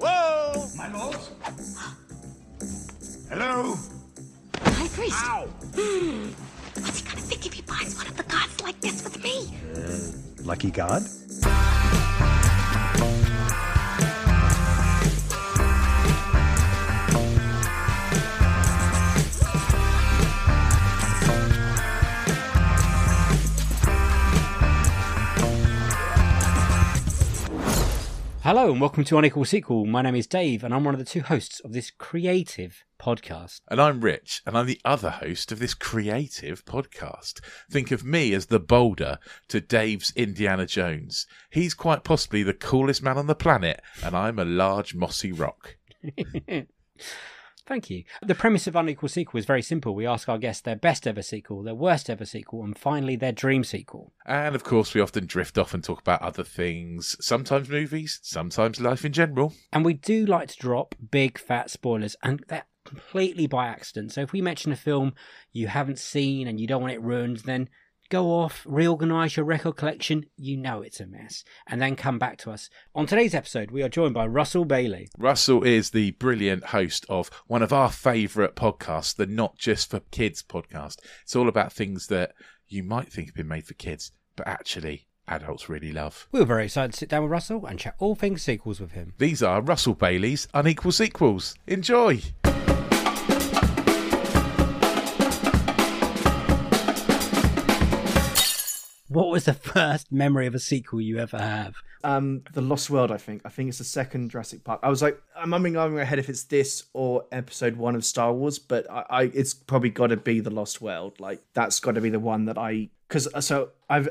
Whoa! My lords? Hello? High priest. Ow! What's he gonna think if he buys one of the gods like this with me? Lucky god? Hello and welcome to Unequal Sequel. My name is Dave and I'm one of the two hosts of this creative podcast. And I'm Rich and I'm the other host of this creative podcast. Think of me as the boulder to Dave's Indiana Jones. He's quite possibly the coolest man on the planet and I'm a large mossy rock. Thank you. The premise of Unequal Sequel is very simple. We ask our guests their best ever sequel, their worst ever sequel, and finally their dream sequel. And of course, we often drift off and talk about other things. Sometimes movies, sometimes life in general. And we do like to drop big fat spoilers, and they're completely by accident. So if we mention a film you haven't seen and you don't want it ruined, then go off, reorganise your record collection, you know it's a mess, and then come back to us. On today's episode, we are joined by Russell Bailey. Russell is the brilliant host of one of our favourite podcasts, the Not Just For Kids podcast. It's all about things that you might think have been made for kids, but actually adults really love. We were very excited to sit down with Russell and chat all things sequels with him. These are Russell Bailey's Unequal Sequels. Enjoy! What was the first memory of a sequel you ever have? The Lost World, I think. I think it's the second Jurassic Park. I was like, I'm umming over my head if it's this or episode one of Star Wars, but it's probably got to be The Lost World. Like, that's got to be the one that I've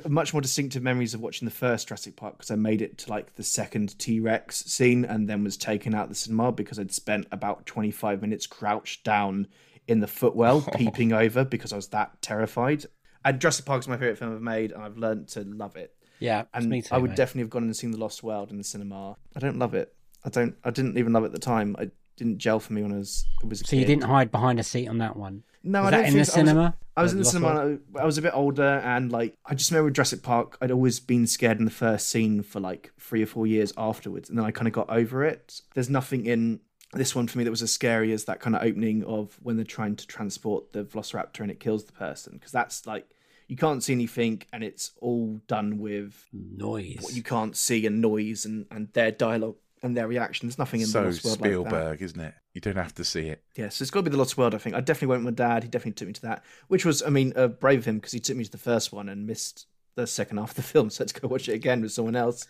much more distinctive memories of watching the first Jurassic Park because I made it to like the second T-Rex scene and then was taken out of the cinema because I'd spent about 25 minutes crouched down in the footwell, peeping over because I was that terrified. And Jurassic Park is my favourite film I've made, and I've learned to love it. Yeah, and me too, I would definitely have gone and seen The Lost World in the cinema. I don't love it. I didn't even love it at the time. It didn't gel for me when I was a kid. So you didn't hide behind a seat on that one? No, I don't think so. I was in the cinema. I was a bit older, and like I just remember Jurassic Park. I'd always been scared in the first scene for like 3 or 4 years afterwards, and then I kind of got over it. There's nothing in this one for me that was as scary as that kind of opening of when they're trying to transport the velociraptor and it kills the person, because that's like you can't see anything and it's all done with noise, what you can't see, and noise and their dialogue and their reaction. There's nothing in The Lost World Spielberg, like that, isn't it? You don't have to see it. Yeah, so it's got to be The Lost World, I think. I definitely went with my dad. He definitely took me to that, which was, I mean, brave of him, because he took me to the first one and missed the second half of the film, so I had to go watch it again with someone else.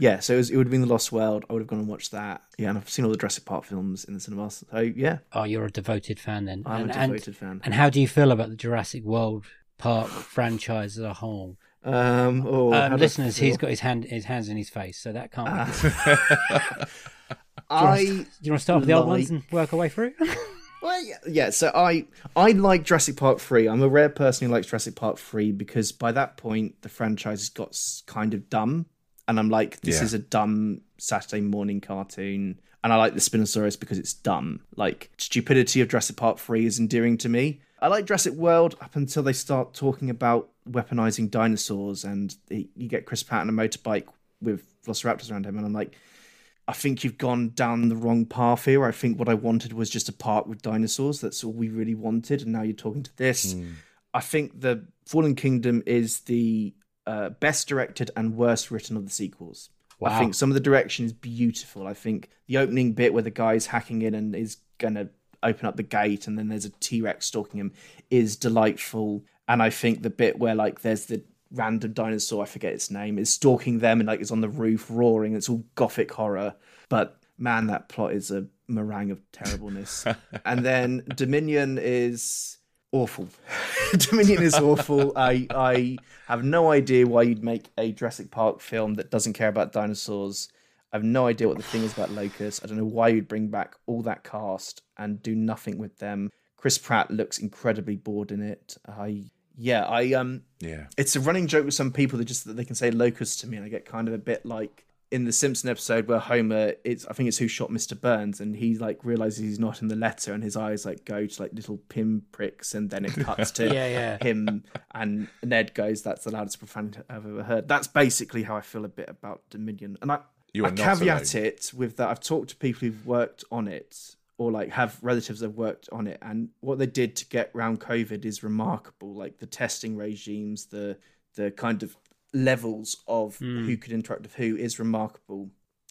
Yeah, so it would have been The Lost World. I would have gone and watched that. Yeah, and I've seen all the Jurassic Park films in the cinema. So, yeah. Oh, you're a devoted fan then. I'm a devoted fan. And how do you feel about the Jurassic World Park franchise as a whole? Listeners, he's got his hands in his face, so that can't be. Do you want to start with the old ones and work our way through? Well, yeah, so I like Jurassic Park 3. I'm a rare person who likes Jurassic Park 3 because by that point, the franchise has got kind of dumb. And I'm like, this is a dumb Saturday morning cartoon. And I like the Spinosaurus because it's dumb. Like, stupidity of Jurassic Park 3 is endearing to me. I like Jurassic World up until they start talking about weaponizing dinosaurs. And you get Chris Pratt on a motorbike with velociraptors around him. And I'm like, I think you've gone down the wrong path here. I think what I wanted was just a park with dinosaurs. That's all we really wanted. And now you're talking to this. Mm. I think The Fallen Kingdom is the best directed and worst written of the sequels. Wow. I think some of the direction is beautiful. I think the opening bit where the guy's hacking in and is going to open up the gate and then there's a T-Rex stalking him is delightful. And I think the bit where like there's the random dinosaur, I forget its name, is stalking them and like is on the roof roaring. It's all gothic horror. But man, that plot is a meringue of terribleness. And then Dominion is awful. Dominion is awful. I have no idea why you'd make a Jurassic Park film that doesn't care about dinosaurs. I have no idea what the thing is about locusts. I don't know why you'd bring back all that cast and do nothing with them. Chris Pratt looks incredibly bored in it. It's a running joke with some people that they can say locusts to me, and I get kind of a bit like in the Simpson episode where Homer, I think it's Who Shot Mr. Burns, and he like realizes he's not in the letter, and his eyes like go to like little pinpricks, and then it cuts to him, and Ned goes, "That's the loudest profanity I've ever heard." That's basically how I feel a bit about Dominion, and I caveat it with that I've talked to people who've worked on it, or like have relatives that have worked on it, and what they did to get around COVID is remarkable. Like the testing regimes, the kind of levels of who could interact with who is remarkable.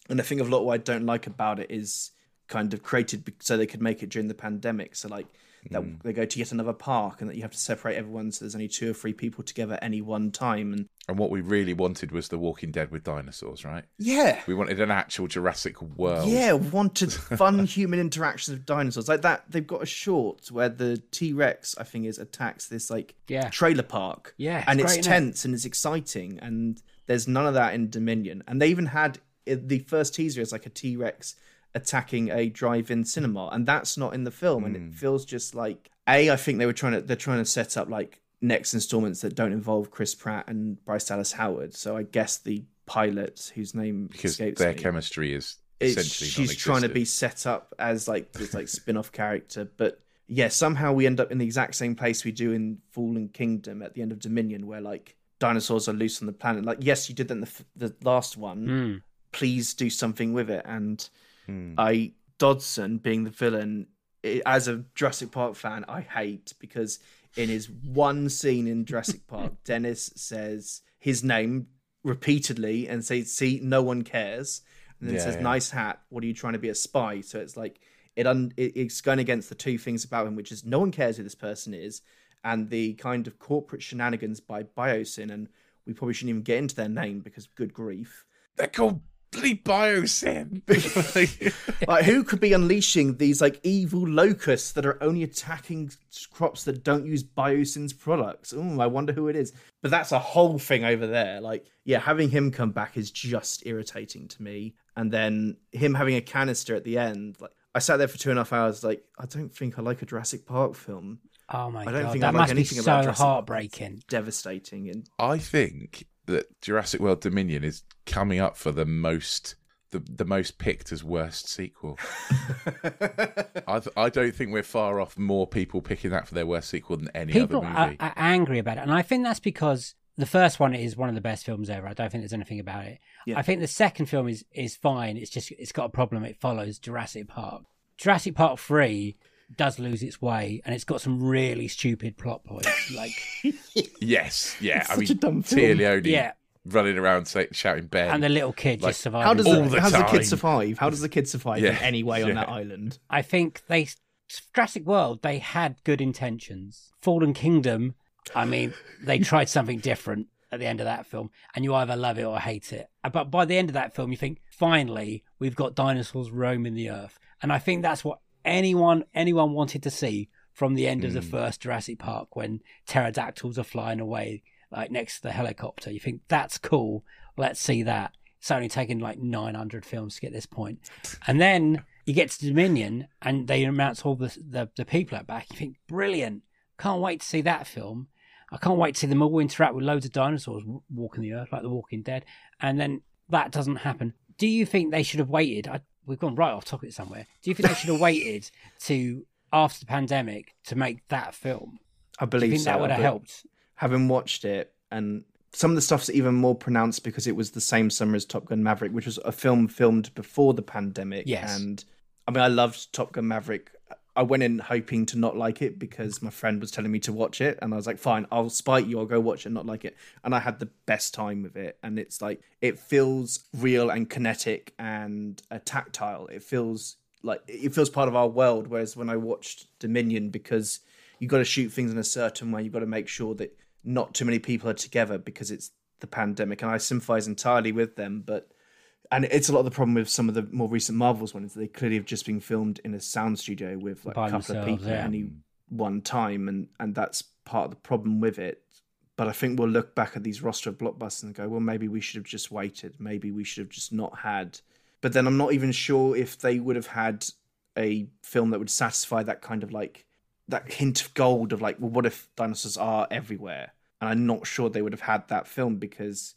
And I think a lot of what I don't like about it is kind of created so they could make it during the pandemic. So like that they go to yet another park and that you have to separate everyone, so there's only 2 or 3 people together at any one time. And what we really wanted was The Walking Dead with dinosaurs, right? Yeah. We wanted an actual Jurassic World. Yeah, wanted fun human interactions with dinosaurs. Like that, they've got a short where the T-Rex, I think, attacks this like trailer park. Yeah. It's tense and it's exciting, and there's none of that in Dominion. And they even had the first teaser is like a T-Rex attacking a drive-in cinema, and that's not in the film, and it feels just like I think they're trying to set up like next installments that don't involve Chris Pratt and Bryce Dallas Howard. So I guess the pilot, whose name escapes me, chemistry is essentially she's trying to be set up as like this like spin-off character, but yeah, somehow we end up in the exact same place we do in Fallen Kingdom at the end of Dominion, where like dinosaurs are loose on the planet. Like, yes, you did that in the last one. Please do something with it. And Dodson being the villain, as a Jurassic Park fan, I hate, because in his one scene in Jurassic Park, Dennis says his name repeatedly and says, "See, no one cares," and then says, "Nice hat. What are you trying to be, a spy?" So it's like it's going against the two things about him, which is no one cares who this person is, and the kind of corporate shenanigans by Biosyn, and we probably shouldn't even get into their name because, good grief, they're called Biosyn. Like, who could be unleashing these like evil locusts that are only attacking crops that don't use Biosyn's products? I wonder who it is. But that's a whole thing over there. Like, yeah, having him come back is just irritating to me. And then him having a canister at the end, like, I sat there for 2.5 hours. Like, I don't think I like a Jurassic Park film. Oh my god! I don't think I like anything about Jurassic Park. That must be so heartbreaking, devastating, and I think that Jurassic World Dominion is coming up for the most picked as worst sequel. I don't think we're far off more people picking that for their worst sequel than any other movie. People are angry about it, and I think that's because the first one is one of the best films ever. I don't think there's anything about it. Yeah. I think the second film is fine. It's just, it's got a problem. It follows Jurassic Park. Jurassic Park 3 does lose its way, and it's got some really stupid plot points. Like, yes, yeah, I mean, Tia Leone running around shouting "Ben" and the little kid like, just survives. How does the kid survive in any way on that island? I think Jurassic World, they had good intentions. Fallen Kingdom, I mean, they tried something different at the end of that film, and you either love it or hate it. But by the end of that film, you think, finally, we've got dinosaurs roaming the earth, and I think that's what anyone wanted to see from the end of the first Jurassic Park, when pterodactyls are flying away like next to the helicopter. You think, that's cool, let's see that. It's only taken like 900 films to get this point. And then you get to Dominion and they announce all the people at back. You think, brilliant, can't wait to see that film. I can't wait to see them all interact with loads of dinosaurs walking the earth like The Walking Dead. And then that doesn't happen. Do you think they should have waited? We've gone right off topic somewhere. Do you think they should have waited to after the pandemic to make that film? I believe so. Do you think that would have helped? Having watched it, and some of the stuff's even more pronounced because it was the same summer as Top Gun Maverick, which was a film filmed before the pandemic. Yes. And I mean, I loved Top Gun Maverick I went in hoping to not like it because my friend was telling me to watch it, and I was like, fine, I'll spite you, I'll go watch it and not like it. And I had the best time with it. And it's like, it feels real and kinetic and tactile. It feels part of our world. Whereas when I watched Dominion, because you got to shoot things in a certain way, you've got to make sure that not too many people are together because it's the pandemic. And I sympathize entirely with them, and it's a lot of the problem with some of the more recent Marvels ones. They clearly have just been filmed in a sound studio with like a couple of people at any one time. And that's part of the problem with it. But I think we'll look back at these roster of blockbusters and go, well, maybe we should have just waited. Maybe we should have just not had. But then I'm not even sure if they would have had a film that would satisfy that kind of like that hint of gold of like, well, what if dinosaurs are everywhere? And I'm not sure they would have had that film because...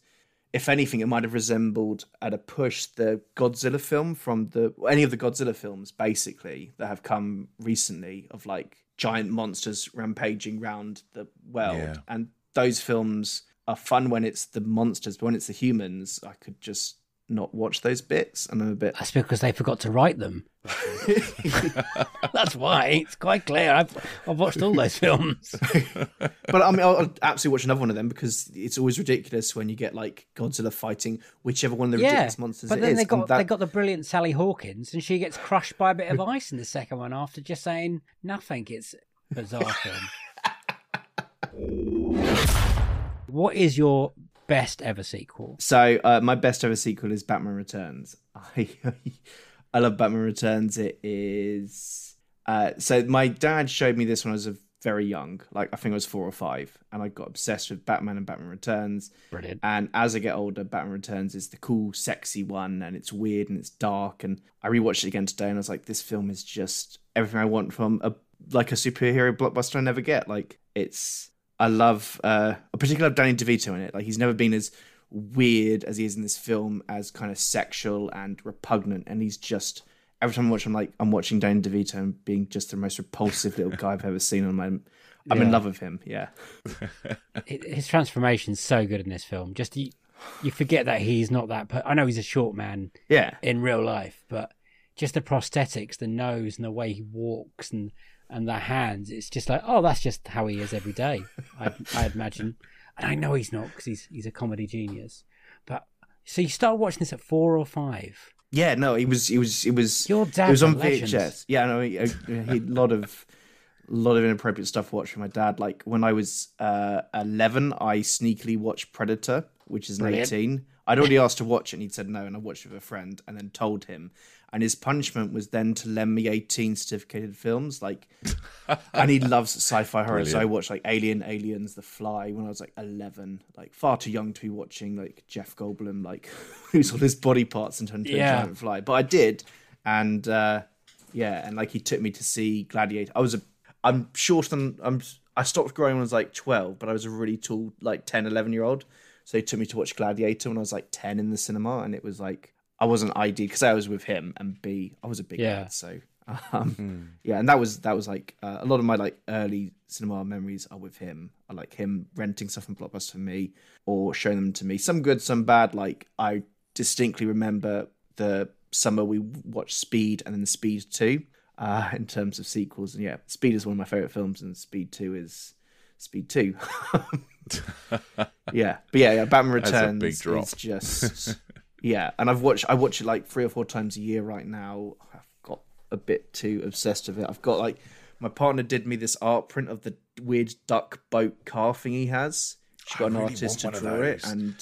If anything, it might have resembled at a push the Godzilla film from any of the Godzilla films, basically, that have come recently of like giant monsters rampaging around the world. Yeah. And those films are fun when it's the monsters, but when it's the humans, I could just not watch those bits. And I'm a bit... That's because they forgot to write them. That's why. It's quite clear. I've watched all those films. But I mean, I'll absolutely watch another one of them because it's always ridiculous when you get like Godzilla fighting whichever one of the ridiculous monsters it is. But then they got the brilliant Sally Hawkins, and she gets crushed by a bit of ice in the second one after just saying nothing. It's a bizarre film. What is your best ever sequel? So my best ever sequel is Batman Returns. I love Batman Returns. It is... so my dad showed me this when I was very young. Like, I think I was 4 or 5. And I got obsessed with Batman and Batman Returns. Brilliant. And as I get older, Batman Returns is the cool, sexy one. And it's weird and it's dark. And I rewatched it again today and I was like, this film is just everything I want from a superhero blockbuster I never get. Like, it's... I love... I particularly love Danny DeVito in it. Like, he's never been as... weird as he is in this film, as kind of sexual and repugnant, and he's just, every time I watch him, like, I'm watching Danny DeVito and being just the most repulsive little guy I've ever seen. I'm in love with him. Yeah. His transformation's so good in this film. Just you forget that he's not that I know he's a short man in real life, but just the prosthetics, the nose and the way he walks and the hands, it's just like, oh, that's just how he is every day. I imagine. And I know he's not because he's a comedy genius. But so you started watching this at 4 or 5? Yeah, no, it was. Your dad, it was on VHS. Yeah, no, he lot of inappropriate stuff watched from my dad. Like when I was 11, I sneakily watched Predator, which is 18. I'd already asked to watch it, and he'd said no, and I watched it with a friend, and then told him. And his punishment was then to lend me 18 certificated films. Like, and he loves sci-fi horror. Brilliant. So I watched like Alien, Aliens, The Fly when I was like 11. Like far too young to be watching like Jeff Goldblum like lose all his body parts and turn into a giant fly. But I did, and and like he took me to see Gladiator. I stopped growing when I was like 12, but I was a really tall like 10, 11-year-old. So he took me to watch Gladiator when I was like 10 in the cinema, and it was like I wasn't ID'd because I was with him, and B, I was a big lad, so and that was like a lot of my like early cinema memories are with him. I like him renting stuff on Blockbuster for me or showing them to me. Some good, some bad. Like I distinctly remember the summer we watched Speed and then Speed 2 in terms of sequels, and yeah, Speed is one of my favorite films, and Speed 2 is Speed 2. Batman Returns is just and I watch it like 3 or 4 times a year right now. I've got a bit too obsessed with it. I've got like my partner did me this art print of the weird duck boat car thing he has. She got an artist to draw it, and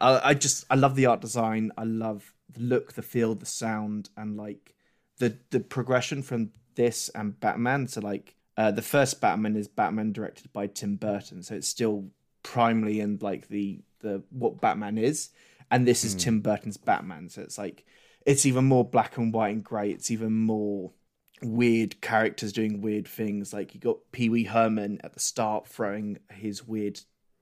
I love the art design. I love the look, the feel, the sound, and like the progression from this and Batman to like the first Batman is Batman directed by Tim Burton, so it's still primarily in like the what Batman is, and this is Tim Burton's Batman, so it's like it's even more black and white and grey. It's even more weird characters doing weird things. Like you got Pee Wee Herman at the start throwing his weird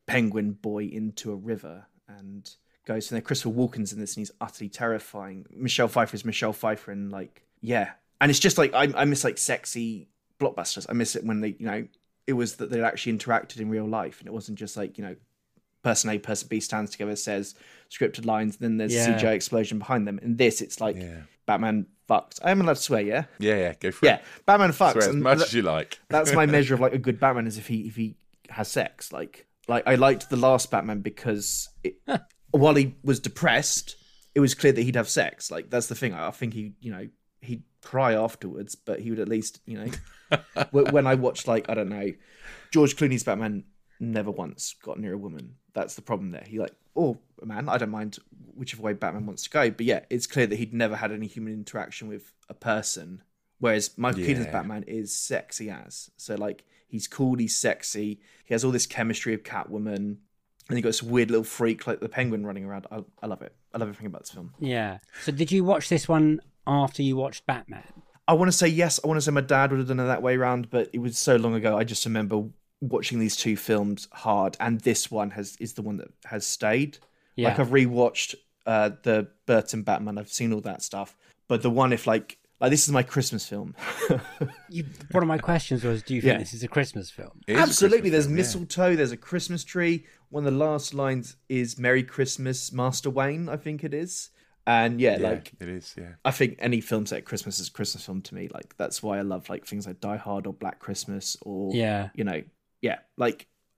penguin boy into a river and goes from there. Christopher Walken's in this, and he's utterly terrifying. Michelle Pfeiffer is Michelle Pfeiffer, and like and it's just like I miss like sexy blockbusters. I miss it when they, you know, it was that they actually interacted in real life, and it wasn't just like, you know, person A, person B stands together, says scripted lines, and then there's CGI explosion behind them. And this, it's like Batman fucks. I am allowed to swear, yeah? Yeah, go for it. Yeah, Batman fucks. Swear as much as you like. That's my measure of like a good Batman is if he has sex. Like I liked the last Batman because while he was depressed, it was clear that he'd have sex. Like that's the thing. I think he, you know, he'd cry afterwards, but he would at least, you know. When I watched like, I don't know, George Clooney's Batman never once got near a woman. That's the problem there. He like, oh man, I don't mind whichever way Batman wants to go. But yeah, it's clear that he'd never had any human interaction with a person. Whereas Michael Keaton's Batman is sexy as. So like, he's cool, he's sexy. He has all this chemistry of Catwoman. And he got this weird little freak like the Penguin running around. I love it. I love everything about this film. Yeah. So did you watch this one after you watched Batman? I want to say yes. I want to say my dad would have done it that way around, but it was so long ago. I just remember watching these two films hard, and this one is the one that has stayed. Yeah. Like I've rewatched the Burton Batman. I've seen all that stuff, but the one if this is my Christmas film. One of my questions was, do you think this is a Christmas film? Absolutely. There's mistletoe. There's a Christmas tree. One of the last lines is "Merry Christmas, Master Wayne." I think it is. And it is. Yeah, I think any film set at Christmas is a Christmas film to me. Like that's why I love like things like Die Hard or Black Christmas or I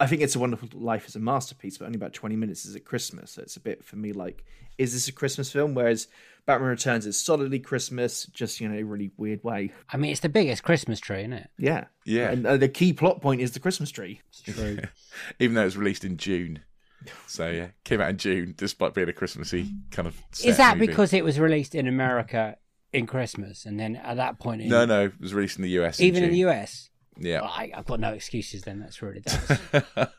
think It's a Wonderful Life is a masterpiece, but only about 20 minutes is at Christmas. So it's a bit, for me, like, is this a Christmas film? Whereas Batman Returns is solidly Christmas, just, you know, in a really weird way. I mean, it's the biggest Christmas tree, isn't it? Yeah. Yeah. And the key plot point is the Christmas tree. It's true. Even though it was released in June. So, yeah, came out in June, despite being a Christmassy kind of set. Is that movie. Because it was released in America in Christmas, and then at that point... No, it was released in the US. Even in the US? Yeah, well, I've got no excuses then. That's really bad.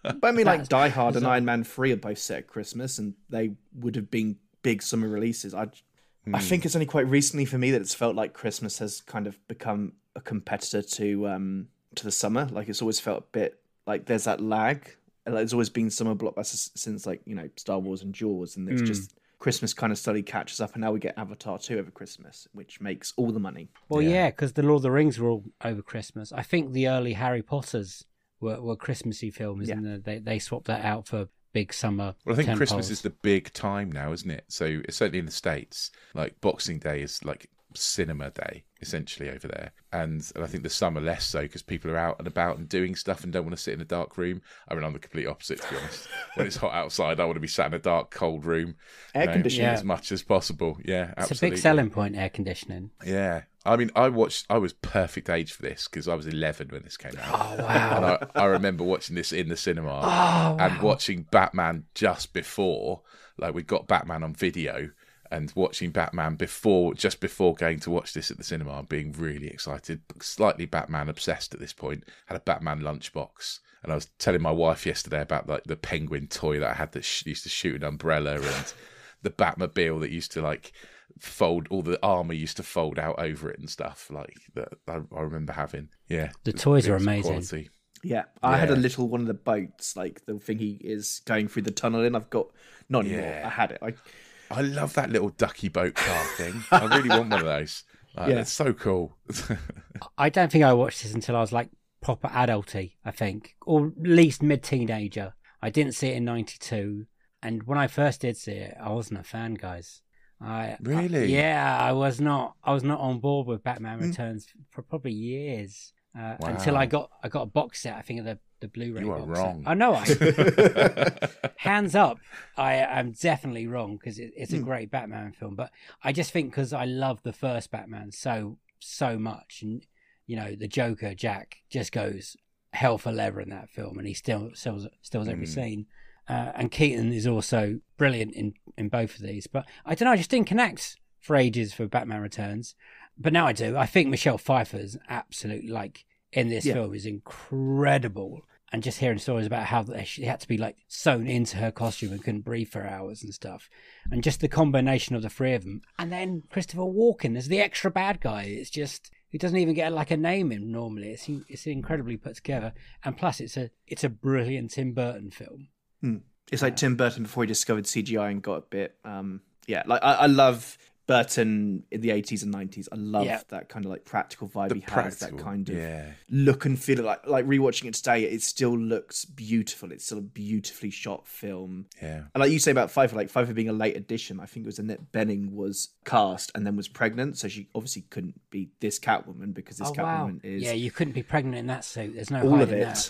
But I mean, like Die Hard and Iron Man 3 are both set at Christmas, and they would have been big summer releases. I think it's only quite recently for me that it's felt like Christmas has kind of become a competitor to the summer. Like it's always felt a bit like there's that lag. Like, there's always been summer blockbusters since like, you know, Star Wars and Jaws, and it's just Christmas kind of slowly catches up, and now we get Avatar 2 over Christmas, which makes all the money. Well, yeah, because the Lord of the Rings were all over Christmas. I think the early Harry Potters were Christmassy films, and they swapped that out for big summer. Well, I think Christmas is the big time now, isn't it? So it's certainly in the States, like Boxing Day is like cinema day, essentially, over there. And I think the summer less so, because people are out and about and doing stuff and don't want to sit in a dark room. I mean, I'm the complete opposite, to be honest. When it's hot outside, I want to be sat in a dark, cold room. Air conditioning as much as possible. Yeah, absolutely. It's a big selling point, air conditioning. Yeah. I mean, I was perfect age for this, because I was 11 when this came out. Oh, wow. And I remember watching this in the cinema and watching Batman just before. Like, we got Batman on video, and watching Batman just before going to watch this at the cinema and being really excited, slightly Batman obsessed at this point. Had a Batman lunchbox, and I was telling my wife yesterday about like the Penguin toy that I had that used to shoot an umbrella, and the Batmobile that used to like fold, all the armor used to fold out over it and stuff like that. I remember having the toys are amazing. Quality. Yeah, I had a little one of the boats, like the thing he is going through the tunnel in. I've got not anymore. I had it. I love that little ducky boat car thing. I really want one of those. That's so cool. I don't think I watched this until I was like proper adulty, I think, or at least mid-teenager. I didn't see it in 92. And when I first did see it, I wasn't a fan, guys. Really? I was not. I was not on board with Batman Returns for probably years until I got a box set, I think, of the Blu-ray box. You are wrong. I know. Hands up, I am definitely wrong, because it's a great Batman film. But I just think because I love the first Batman so much, and you know the Joker, Jack, just goes hell for leather in that film, and he still every scene. And Keaton is also brilliant in both of these. But I don't know, I just didn't connect for ages for Batman Returns, but now I do. I think Michelle Pfeiffer is absolute like in this film is incredible. And just hearing stories about how she had to be like sewn into her costume and couldn't breathe for hours and stuff. And just the combination of the three of them. And then Christopher Walken as the extra bad guy. It's just, he doesn't even get like a name in normally. It's incredibly put together. And plus it's a brilliant Tim Burton film. It's like Tim Burton before he discovered CGI and got a bit. I love Burton in the 80s and 90s. I love that kind of like practical vibe he has, that kind of look and feel. Like rewatching it today, it still looks beautiful. It's still a beautifully shot film. Yeah. And like you say about Pfeiffer, like Pfeiffer being a late addition, I think it was Annette Bening was cast and then was pregnant. So she obviously couldn't be this Catwoman because this Catwoman is... Yeah, you couldn't be pregnant in that suit. There's no all of it.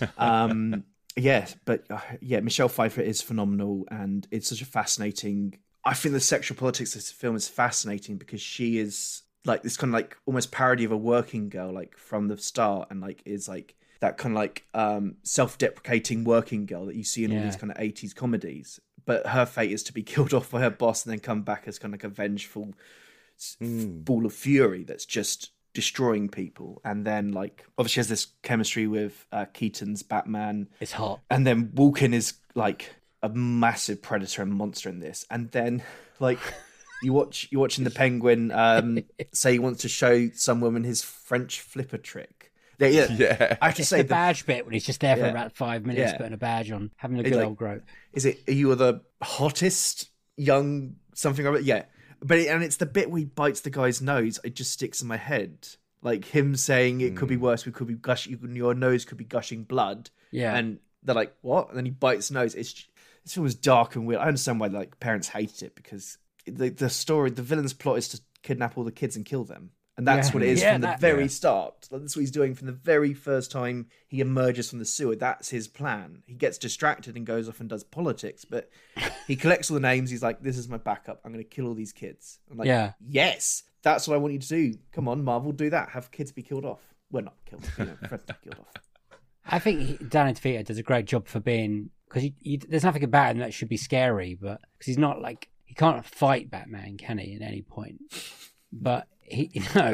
Yes, but Michelle Pfeiffer is phenomenal, and it's such a fascinating... I think the sexual politics of this film is fascinating because she is like this kind of like almost parody of a working girl, like from the start, and like is like that kind of like self-deprecating working girl that you see in all these kind of 80s comedies. But her fate is to be killed off by her boss and then come back as kind of like a vengeful ball of fury that's just destroying people. And then like obviously has this chemistry with Keaton's Batman. It's hot. And then Walken is like a massive predator and monster in this, and then like you're watching the Penguin say he wants to show some woman his French flipper trick. I have to say the badge bit when he's just there for about 5 minutes putting a badge on, having a good old grope. Are you the hottest young something or other? But it's the bit where he bites the guy's nose. It just sticks in my head, like him saying it could be worse. We could be your nose could be gushing blood. Yeah, and they're like what? And then he bites his nose. This film was dark and weird. I understand why like parents hated it because the villain's plot is to kidnap all the kids and kill them. And that's what it is from the very start. Like, that's what he's doing from the very first time he emerges from the sewer. That's his plan. He gets distracted and goes off and does politics, but he collects all the names. He's like, this is my backup. I'm going to kill all these kids. I'm like, yes, that's what I want you to do. Come on, Marvel, do that. Have kids be killed off. Well, not killed, friends be killed off. I think Danny DeVito does a great job for being... Because there's nothing about him that should be scary, but because he's not like he can't fight Batman, can he? At any point, but he's got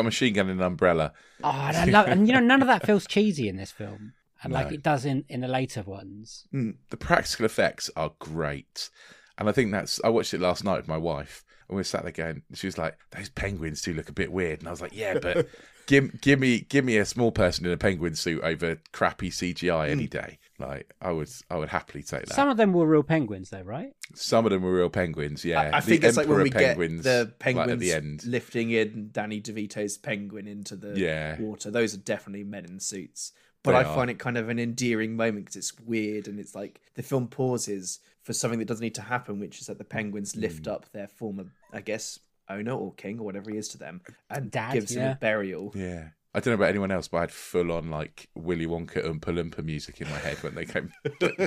a machine gun and an umbrella. Oh, and I love, and none of that feels cheesy in this film, and like it does in the later ones. The practical effects are great, and I think I watched it last night with my wife, and we sat there going, she was like, "Those penguins do look a bit weird," and I was like, "Yeah, but." Give me a small person in a penguin suit over crappy CGI any day. Like I would happily take that. Some of them were real penguins, though, right? Some of them were real penguins. Yeah, I think it's like when we get the penguins like at the end, lifting in Danny DeVito's penguin into the water. Those are definitely men in suits. But I find it kind of an endearing moment because it's weird and it's like the film pauses for something that doesn't need to happen, which is that the penguins lift up their former, I guess, owner or king or whatever he is to them and Dad, gives him a burial. Yeah. I don't know about anyone else, but I had full on like Willy Wonka Oompa Loompa music in my head when they came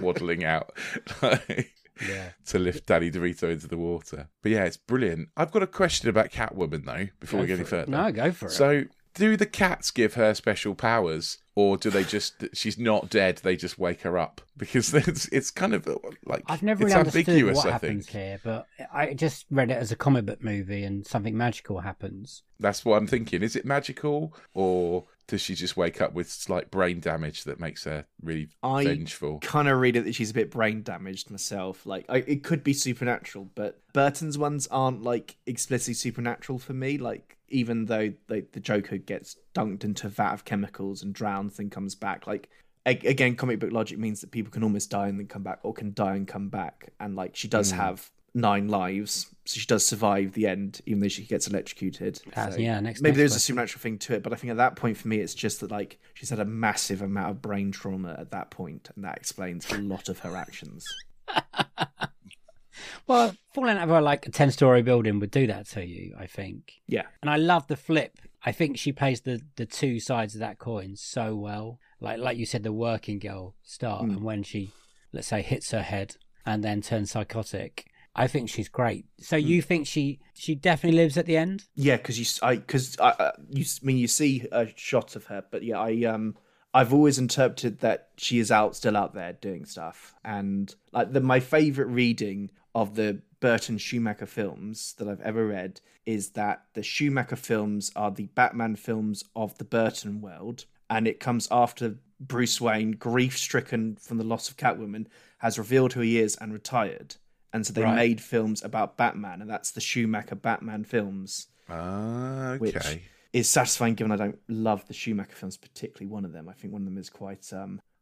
waddling out to lift Danny DeVito into the water. But yeah, it's brilliant. I've got a question about Catwoman though, before we go any further. No, go for it. So do the cats give her special powers or do they just, she's not dead, they just wake her up? Because it's kind of like, I've never really understood what happens here, but I just read it as a comic book movie and something magical happens. That's what I'm thinking. Is it magical or does she just wake up with slight brain damage that makes her really vengeful? I kind of read it that she's a bit brain damaged myself. Like it could be supernatural, but Burton's ones aren't like explicitly supernatural for me. Like even though the Joker gets dunked into a vat of chemicals and drowns and comes back, like again, comic book logic means that people can almost die and then come back or can die and come back. And like she does have 9 lives, so she does survive the end, even though she gets electrocuted. So yeah, maybe there's a supernatural thing to it, but I think at that point for me, it's just that like she's had a massive amount of brain trauma at that point, and that explains a lot of her actions. Well, falling out of her like a 10-story building would do that to you, I think. Yeah, and I love the flip. I think she plays the two sides of that coin so well. Like you said, the working girl start, and when she, let's say, hits her head and then turns psychotic. I think she's great. So you think she definitely lives at the end? Yeah, because you see a shot of her, but yeah, I've always interpreted that she is still out there doing stuff, and like my favorite reading of the Burton Schumacher films that I've ever read is that the Schumacher films are the Batman films of the Burton world, and it comes after Bruce Wayne, grief-stricken from the loss of Catwoman, has revealed who he is and retired. And so they made films about Batman, and that's the Schumacher Batman films. Okay. Which is satisfying, given I don't love the Schumacher films, particularly one of them. I think one of them is quite...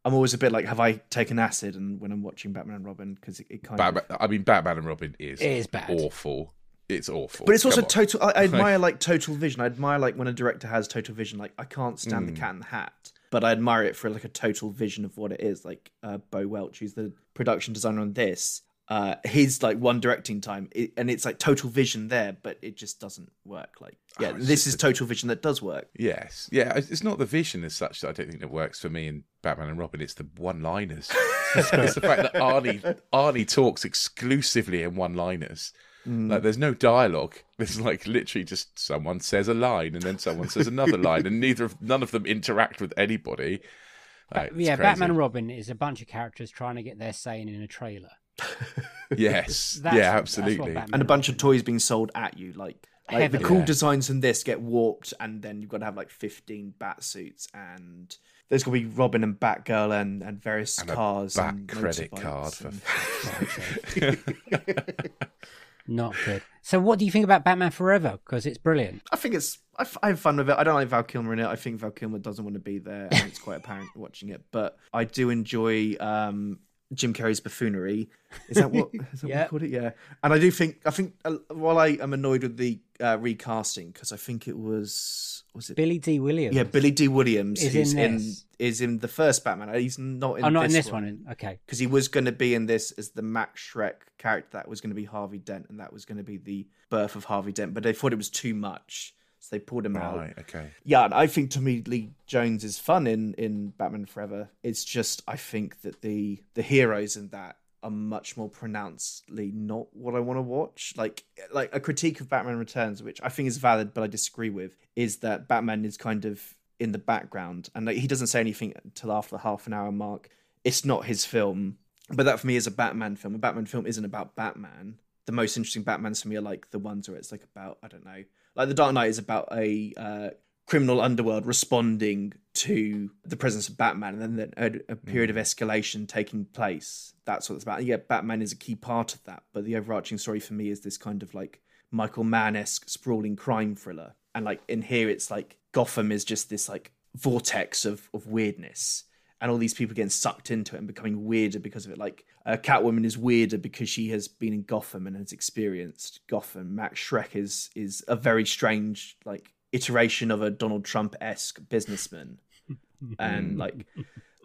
I'm always a bit like, have I taken acid? And when I'm watching Batman and Robin, because it kind of... I mean, Batman and Robin is awful. it's awful. But it's also total. I admire like total vision. I admire like when a director has total vision. Like I can't stand The Cat in the Hat, but I admire it for like a total vision of what it is. Like Bo Welch, who's the production designer on this, his like one directing time, and it's like total vision there, but it just doesn't work. Like this is total vision that does work. Yes, yeah. It's not the vision as such that I don't think that works for me in Batman and Robin. It's the one-liners. It's the fact that Arnie talks exclusively in one-liners. Like there's no dialogue. There's like literally just someone says a line and then someone says another line, and none of them interact with anybody. Like, crazy. Batman and Robin is a bunch of characters trying to get their saying in a trailer. Yes, absolutely. And a bunch of toys being sold at you, like the cool designs in this get warped, and then you've got to have like 15 bat suits, and there's going to be Robin and Batgirl and various cars and credit card Not good. So what do you think about Batman Forever? Because it's brilliant. I think it's... I have fun with it. I don't like Val Kilmer in it. I think Val Kilmer doesn't want to be there, and it's quite apparent watching it. But I do enjoy Jim Carrey's buffoonery. Is that what we called it? Yeah. And I do think... I think while I am annoyed with the recasting, because I think it was... Was it Billy D. Williams? Yeah, Billy D. Williams is in the first Batman. He's not in this one. Oh, not in this one. Okay. Because he was going to be in this as the Max Shrek character. That was going to be Harvey Dent, and that was going to be the birth of Harvey Dent. But they thought it was too much, so they pulled him out. Right, okay. Yeah, and I think Tommy Lee Jones is fun in Batman Forever. It's just I think that the heroes in that are much more pronouncedly not what I want to watch. Like a critique of Batman Returns, which I think is valid, but I disagree with, is that Batman is kind of in the background, and like he doesn't say anything until after the half an hour mark. It's not his film, but that for me is a Batman film. A Batman film isn't about Batman. The most interesting Batmans for me are like the ones where it's like about, I don't know, like The Dark Knight is about a criminal underworld responding to the presence of Batman, and then a period of escalation taking place. That's what it's about. And yeah, Batman is a key part of that, but the overarching story for me is this kind of like Michael Mann-esque sprawling crime thriller. And like in here, it's like Gotham is just this like vortex of weirdness, and all these people getting sucked into it and becoming weirder because of it. Like Catwoman is weirder because she has been in Gotham and has experienced Gotham. Max Shrek is a very strange like iteration of a Donald Trump-esque businessman. And like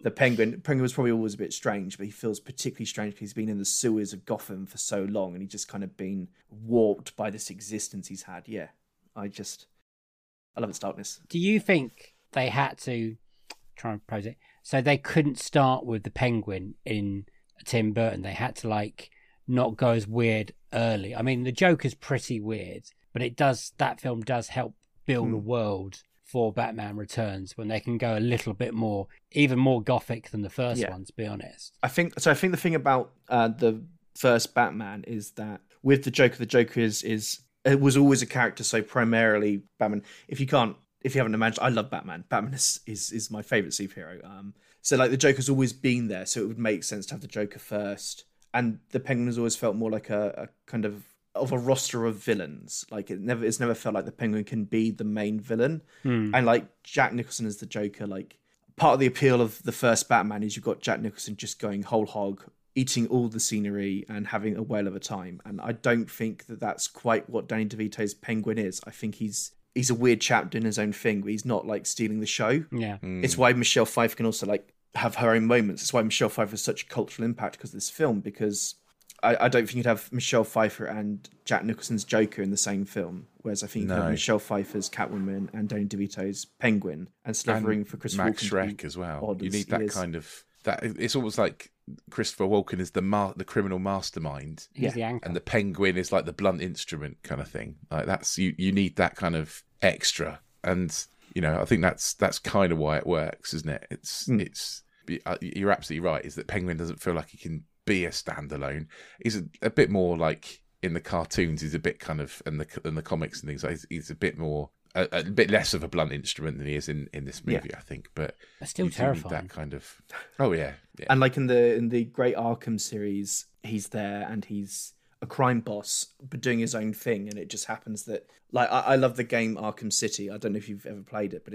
the Penguin was probably always a bit strange, but he feels particularly strange because he's been in the sewers of Gotham for so long, and he's just kind of been warped by this existence he's had. Yeah, I love its darkness. Do you think they had to try and propose it? So they couldn't start with the Penguin in Tim Burton. They had to like not go as weird early. I mean, the Joker's pretty weird, but that film does help build a world for Batman Returns when they can go a little bit more, even more gothic than the first one, to be honest. I think the thing about the first Batman is that with the Joker is it was always a character, so primarily Batman. If you haven't imagined, I love Batman. Batman is my favourite superhero. So like the Joker's always been there, so it would make sense to have the Joker first. And the Penguin has always felt more like a kind of a roster of villains. Like it's never felt like the Penguin can be the main villain. And like Jack Nicholson as the Joker, like part of the appeal of the first Batman is you've got Jack Nicholson just going whole hog, eating all the scenery and having a whale of a time. And I don't think that that's quite what Danny DeVito's Penguin is. I think he's a weird chap doing his own thing, but he's not like stealing the show. Yeah. It's why Michelle Pfeiffer can also like have her own moments. It's why Michelle Pfeiffer has such a cultural impact because of this film, because I don't think you'd have Michelle Pfeiffer and Jack Nicholson's Joker in the same film, whereas I think you'd have Michelle Pfeiffer's Catwoman and Danny DeVito's Penguin and slavering for Christopher Walken. Max Shrek as well. You need that kind of... that. It's almost like Christopher Walken is the criminal mastermind. He's the anchor. And the Penguin is like the blunt instrument kind of thing. Like that's you need that kind of extra. And, you know, I think that's kind of why it works, isn't it? It's you're absolutely right, is that Penguin doesn't feel like he can be a standalone. He's a bit more like in the cartoons. He's a bit kind of and the comics and things. Like he's a bit more, a bit less of a blunt instrument than he is in this movie, I think. But that's still terrifying. That kind of And like in the Great Arkham series, he's there and he's a crime boss, but doing his own thing. And it just happens that, like, I love the game Arkham City. I don't know if you've ever played it, but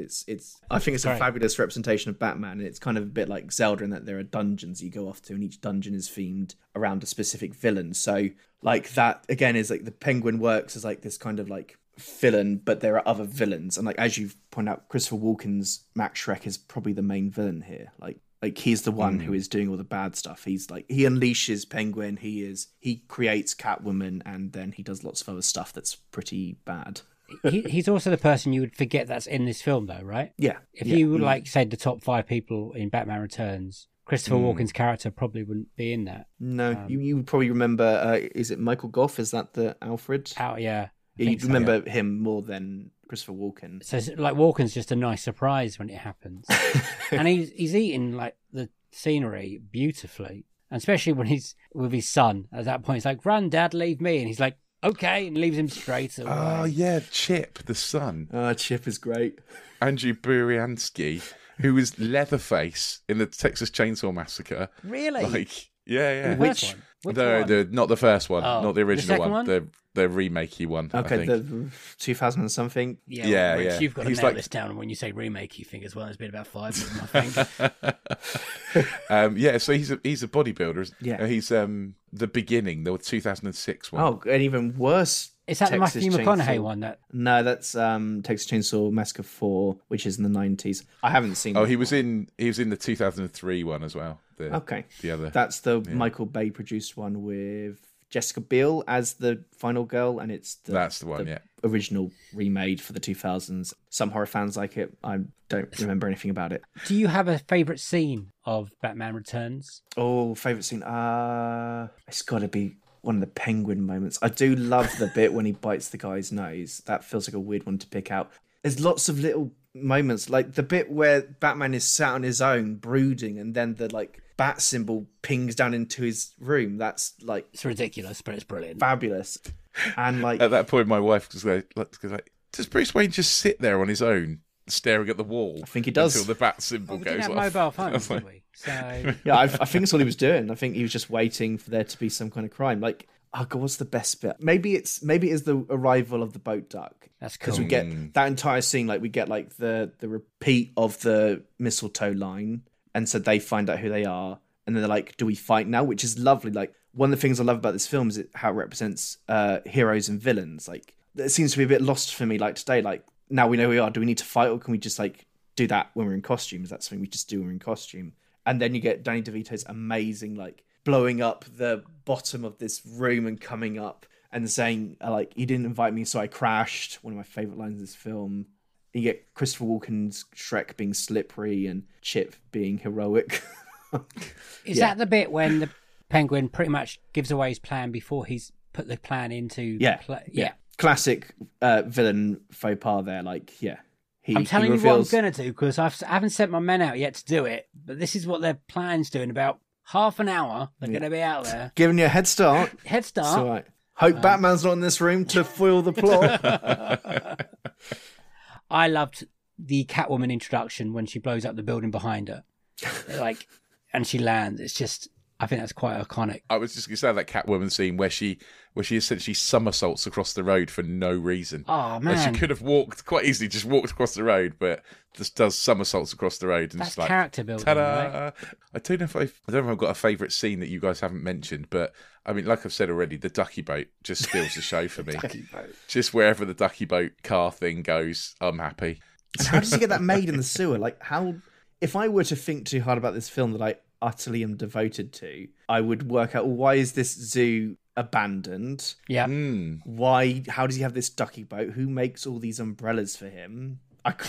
I think it's a fabulous representation of Batman. And it's kind of a bit like Zelda in that there are dungeons you go off to, and each dungeon is themed around a specific villain. So, like, that again is like the Penguin works as like this kind of like villain, but there are other villains. And like, as you've pointed out, Christopher Walken's Max Shrek is probably the main villain here. Like he's the one who is doing all the bad stuff. He's like, he unleashes Penguin. He creates Catwoman, and then he does lots of other stuff that's pretty bad. He's also the person you would forget that's in this film, though, right? Yeah. If you said the top 5 people in Batman Returns, Christopher Walken's character probably wouldn't be in that. No, you would probably remember. Is it Michael Gough? Is that the Alfred? You'd remember him more than Christopher Walken. So, like, Walken's just a nice surprise when it happens. And he's eating, like, the scenery beautifully. And especially when he's with his son. At that point, he's like, run, Dad, leave me. And he's like, okay, and leaves him straight away. Oh, yeah, Chip, the son. Oh, Chip is great. Andrew Buransky, who was Leatherface in the Texas Chainsaw Massacre. Really? Like, yeah. Not the first one. Oh, not the original one. The remakey one. Okay, I think. The 2000 and something. Yeah. Rich, yeah. You've got to nail this down. And when you say remake, you think as well. It's been about 5 of them, I think. Yeah, so he's a bodybuilder. Yeah. He's the beginning, the 2006 one. Oh, and even worse. Is that Texas the Matthew McConaughey one? No, that's Texas Chainsaw Massacre 4, which is in the 90s. I haven't seen. Oh, he was in the 2003 one as well. That's the Michael Bay produced one with Jessica Biel as the final girl, and that's the original remade for the 2000s. Some horror fans like it. I don't remember anything about it. Do you have a favourite scene of Batman Returns? Oh, favourite scene? It's got to be one of the Penguin moments. I do love the bit when he bites the guy's nose. That feels like a weird one to pick out. There's lots of little moments, like the bit where Batman is sat on his own, brooding, and then the, like, bat symbol pings down into his room. That's, like... It's ridiculous, but it's brilliant. Fabulous. And, like... At that point, my wife was like, does Bruce Wayne just sit there on his own, staring at the wall? I think he does. Until the bat symbol goes off. Mobile phones, did we? So... yeah, I think that's all he was doing. I think he was just waiting for there to be some kind of crime. Like, oh God, what's the best bit? Maybe it's the arrival of the boat duck. That's cool. Because we get that entire scene. Like, we get like the repeat of the mistletoe line, and so they find out who they are, and then they're like, "Do we fight now?" Which is lovely. Like, one of the things I love about this film is how it represents heroes and villains. Like, it seems to be a bit lost for me. Like today, like, now we know who we are. Do we need to fight, or can we just like do that when we're in costumes? That's something we just do when we're in costume. And then you get Danny DeVito's amazing, like, blowing up the bottom of this room and coming up and saying, like, he didn't invite me, so I crashed. One of my favourite lines in this film. You get Christopher Walken's Shrek being slippery and Chip being heroic. Is that the bit when the Penguin pretty much gives away his plan before he's put the plan into... Yeah. Classic villain faux pas there, like, yeah. I'm telling you what I'm going to do, because I haven't sent my men out yet to do it, but this is what their plan's doing. About half an hour, they're going to be out there. Giving you a head start. All right. Hope Batman's not in this room to foil the plot. I loved the Catwoman introduction when she blows up the building behind her. Like, and she lands. It's just... I think that's quite iconic. I was just going to say that Catwoman scene where she essentially somersaults across the road for no reason. Oh, man. And she could have quite easily walked across the road, but just does somersaults across the road. And that's like, character building, right? I don't know if I've got a favourite scene that you guys haven't mentioned, but I mean, like I've said already, the ducky boat just steals the show for me. Ducky boat. Just wherever the ducky boat car thing goes, I'm happy. And how does he get that made in the sewer? Like, how... If I were to think too hard about this film that I utterly am devoted to, I would work out, well, why is this zoo abandoned? Yeah. Why? How does he have this ducky boat? Who makes all these umbrellas for him?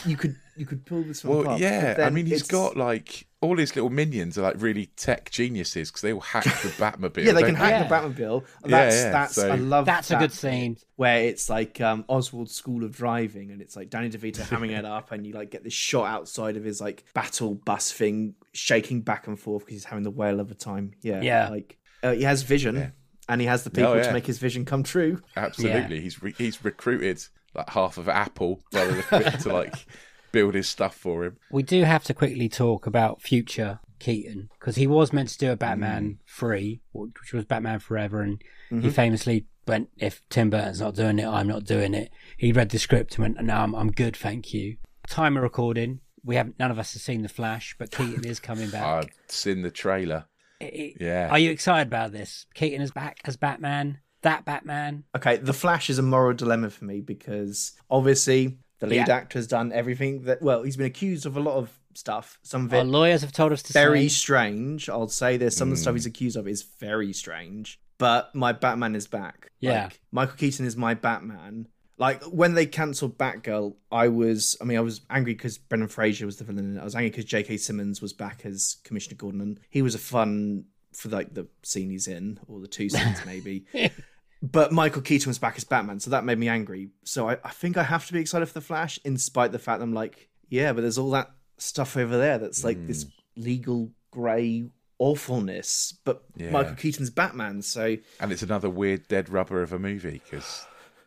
You could pull this one apart. Yeah. I mean, he's got like all his little minions are like really tech geniuses because they all hack the Batmobile. Yeah, they can hack the Batmobile. That's a good scene where it's like Oswald's School of Driving, and it's like Danny DeVito hamming it up, and you like get this shot outside of his like battle bus thing, shaking back and forth because he's having the whale of a time. Yeah, yeah. Like he has vision, and he has the people to make his vision come true. Absolutely, yeah. He's recruited like half of Apple rather than to like build his stuff for him. We do have to quickly talk about future Keaton, because he was meant to do a Batman 3, which was Batman Forever, and he famously went, if Tim Burton's not doing it, I'm not doing it. He read the script and went, no, I'm good, thank you. Time of recording, we haven't, none of us have seen The Flash, but Keaton is coming back. I've seen the trailer. Yeah. Are you excited about this? Keaton is back as Batman, that Batman. Okay, The Flash is a moral dilemma for me, because obviously the lead actor's done everything that, well, he's been accused of a lot of stuff. Some of it, our lawyers have told us to very strange. I'll say there's some of the stuff he's accused of is very strange. But my Batman is back. Yeah, like, Michael Keaton is my Batman. Like, when they cancelled Batgirl, I was angry because Brendan Fraser was the villain. I was angry because J.K. Simmons was back as Commissioner Gordon, and he was a fun for like the scene he's in, or the two scenes maybe. But Michael Keaton was back as Batman, so that made me angry. So I think I have to be excited for The Flash, in spite of the fact that I'm like, yeah, but there's all that stuff over there that's like this legal grey awfulness, but Michael Keaton's Batman, so... And it's another weird dead rubber of a movie, because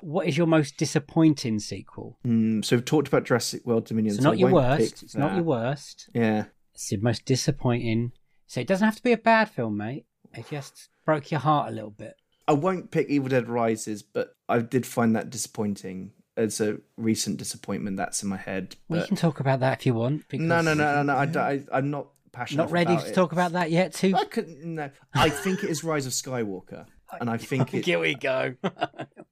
What is your most disappointing sequel? So we've talked about Jurassic World Dominion. So not your worst. It's not your worst. Yeah. It's the most disappointing. So it doesn't have to be a bad film, mate. It just broke your heart a little bit. I won't pick Evil Dead Rises, but I did find that disappointing. It's a recent disappointment that's in my head. But... We can talk about that if you want. Because... No. I'm not passionate about it. Not ready to talk about that yet? Too... I think it is Rise of Skywalker. And I think it... Here we go.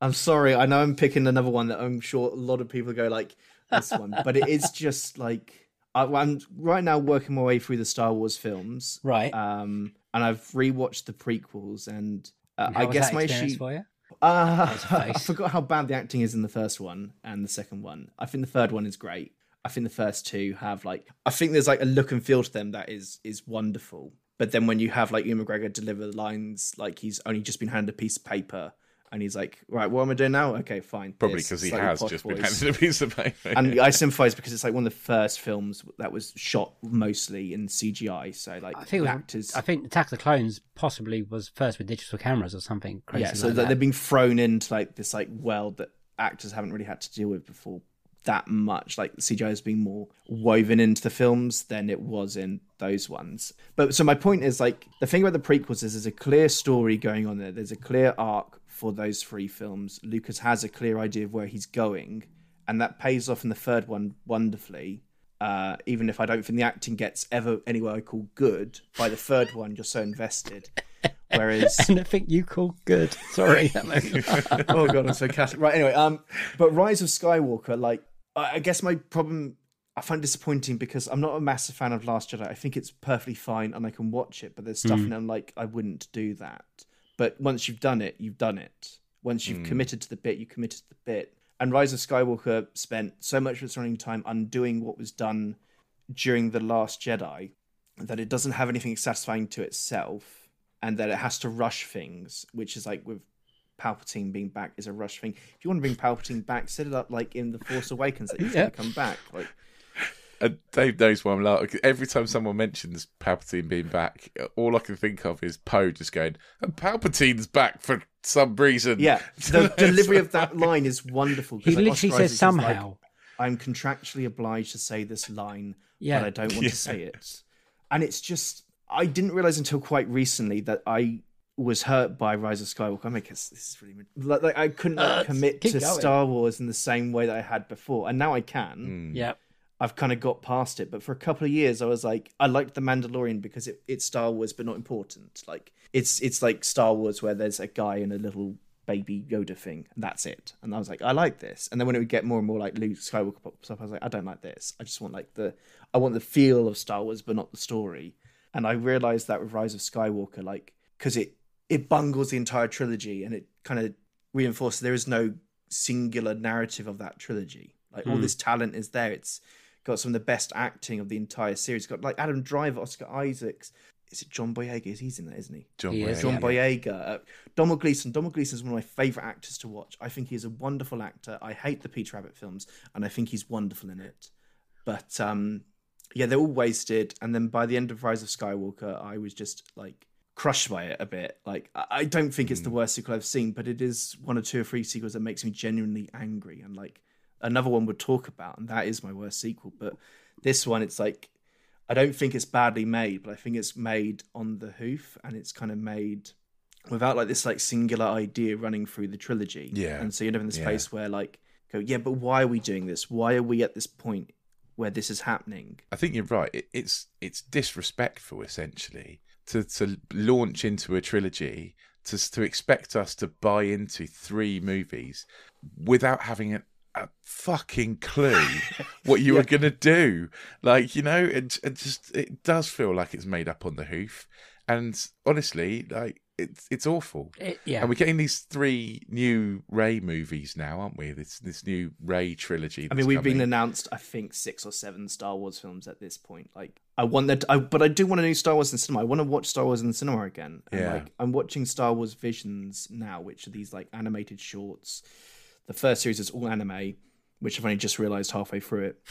I'm sorry. I know I'm picking another one that I'm sure a lot of people go like this one, but it is just like I'm right now working my way through the Star Wars films, right? And I've rewatched the prequels, and I guess my issue. For you? I forgot how bad the acting is in the first one and the second one. I think the third one is great. I think the first two have like I think there's like a look and feel to them that is wonderful. But then when you have like Ewan McGregor deliver the lines like he's only just been handed a piece of paper and he's like, right, what am I doing now? Okay, fine. Probably because he has just been handed a piece of paper. And I sympathise because it's like one of the first films that was shot mostly in CGI. So like actors... I think Attack of the Clones possibly was first with digital cameras or something crazy. Yeah, so like that. They've been thrown into like this like world that actors haven't really had to deal with before that much. Like CGI has been more woven into the films than it was in those ones. But so my point is like the thing about the prequels is there's a clear story going on there. There's a clear arc for those three films. Lucas has a clear idea of where he's going, and that pays off in the third one wonderfully. Even if I don't think the acting gets ever anywhere I call good, by the third one you're so invested. Whereas, and I think you call good. Sorry. Oh god, I'm so Catholic. Right, anyway, but Rise of Skywalker, like I guess my problem I find disappointing because I'm not a massive fan of Last Jedi. I think it's perfectly fine and I can watch it, but there's stuff in it I'm like, I wouldn't do that. But once you've done it, you've done it. Once you've committed to the bit, you committed to the bit. And Rise of Skywalker spent so much of its running time undoing what was done during The Last Jedi that it doesn't have anything satisfying to itself, and that it has to rush things, which is like with Palpatine being back is a rush thing. If you want to bring Palpatine back, set it up like in The Force Awakens that he's going to come back. Like, and Dave knows why I'm laughing. Every time someone mentions Palpatine being back, all I can think of is Poe just going, and Palpatine's back for some reason. Yeah, the delivery of that line is wonderful. He like, literally says somehow. Like, I'm contractually obliged to say this line, but I don't want to say it. And it's just... I didn't realize until quite recently that I was hurt by Rise of Skywalker. I mean, this is really like I couldn't commit to Star Wars in the same way that I had before, and now I can. Yeah, I've kind of got past it. But for a couple of years, I was like, I liked The Mandalorian because it's Star Wars, but not important. Like it's like Star Wars where there's a guy and a little baby Yoda thing, and that's it. And I was like, I like this. And then when it would get more and more like Luke Skywalker pops up, I was like, I don't like this. I just want like I want the feel of Star Wars, but not the story. And I realized that with Rise of Skywalker, like, because it bungles the entire trilogy, and it kind of reinforces there is no singular narrative of that trilogy. Like all this talent is there. It's got some of the best acting of the entire series. It's got like Adam Driver, Oscar Isaacs. Is it John Boyega? He's in that, isn't he? John Boyega. Domhnall Gleeson. Domhnall Gleeson is one of my favourite actors to watch. I think he's a wonderful actor. I hate the Peter Rabbit films, and I think he's wonderful in it. But yeah, they're all wasted. And then by the end of Rise of Skywalker, I was just like crushed by it a bit. Like I don't think it's the worst sequel I've seen, but it is one or two or three sequels that makes me genuinely angry. And like another one we'll talk about, and that is my worst sequel. But this one, it's like, I don't think it's badly made, but I think it's made on the hoof, and it's kind of made without like this like singular idea running through the trilogy. Yeah. And so you're in this place where like, go, yeah, but why are we doing this? Why are we at this point where this is happening? I think you're right. It's disrespectful essentially to launch into a trilogy, to expect us to buy into three movies without having a fucking clue what you were going to do. Like, you know, it does feel like it's made up on the hoof. And honestly, like, it's awful. And we're getting these three new Ray movies now, aren't we? This new Ray trilogy. I mean, we've been announced, I think, 6 or 7 Star Wars films at this point. Like, I want that, but I do want a new Star Wars in the cinema. I want to watch Star Wars in the cinema again. And, like, I'm watching Star Wars Visions now, which are these like animated shorts. The first series is all anime, which I've only just realised halfway through it.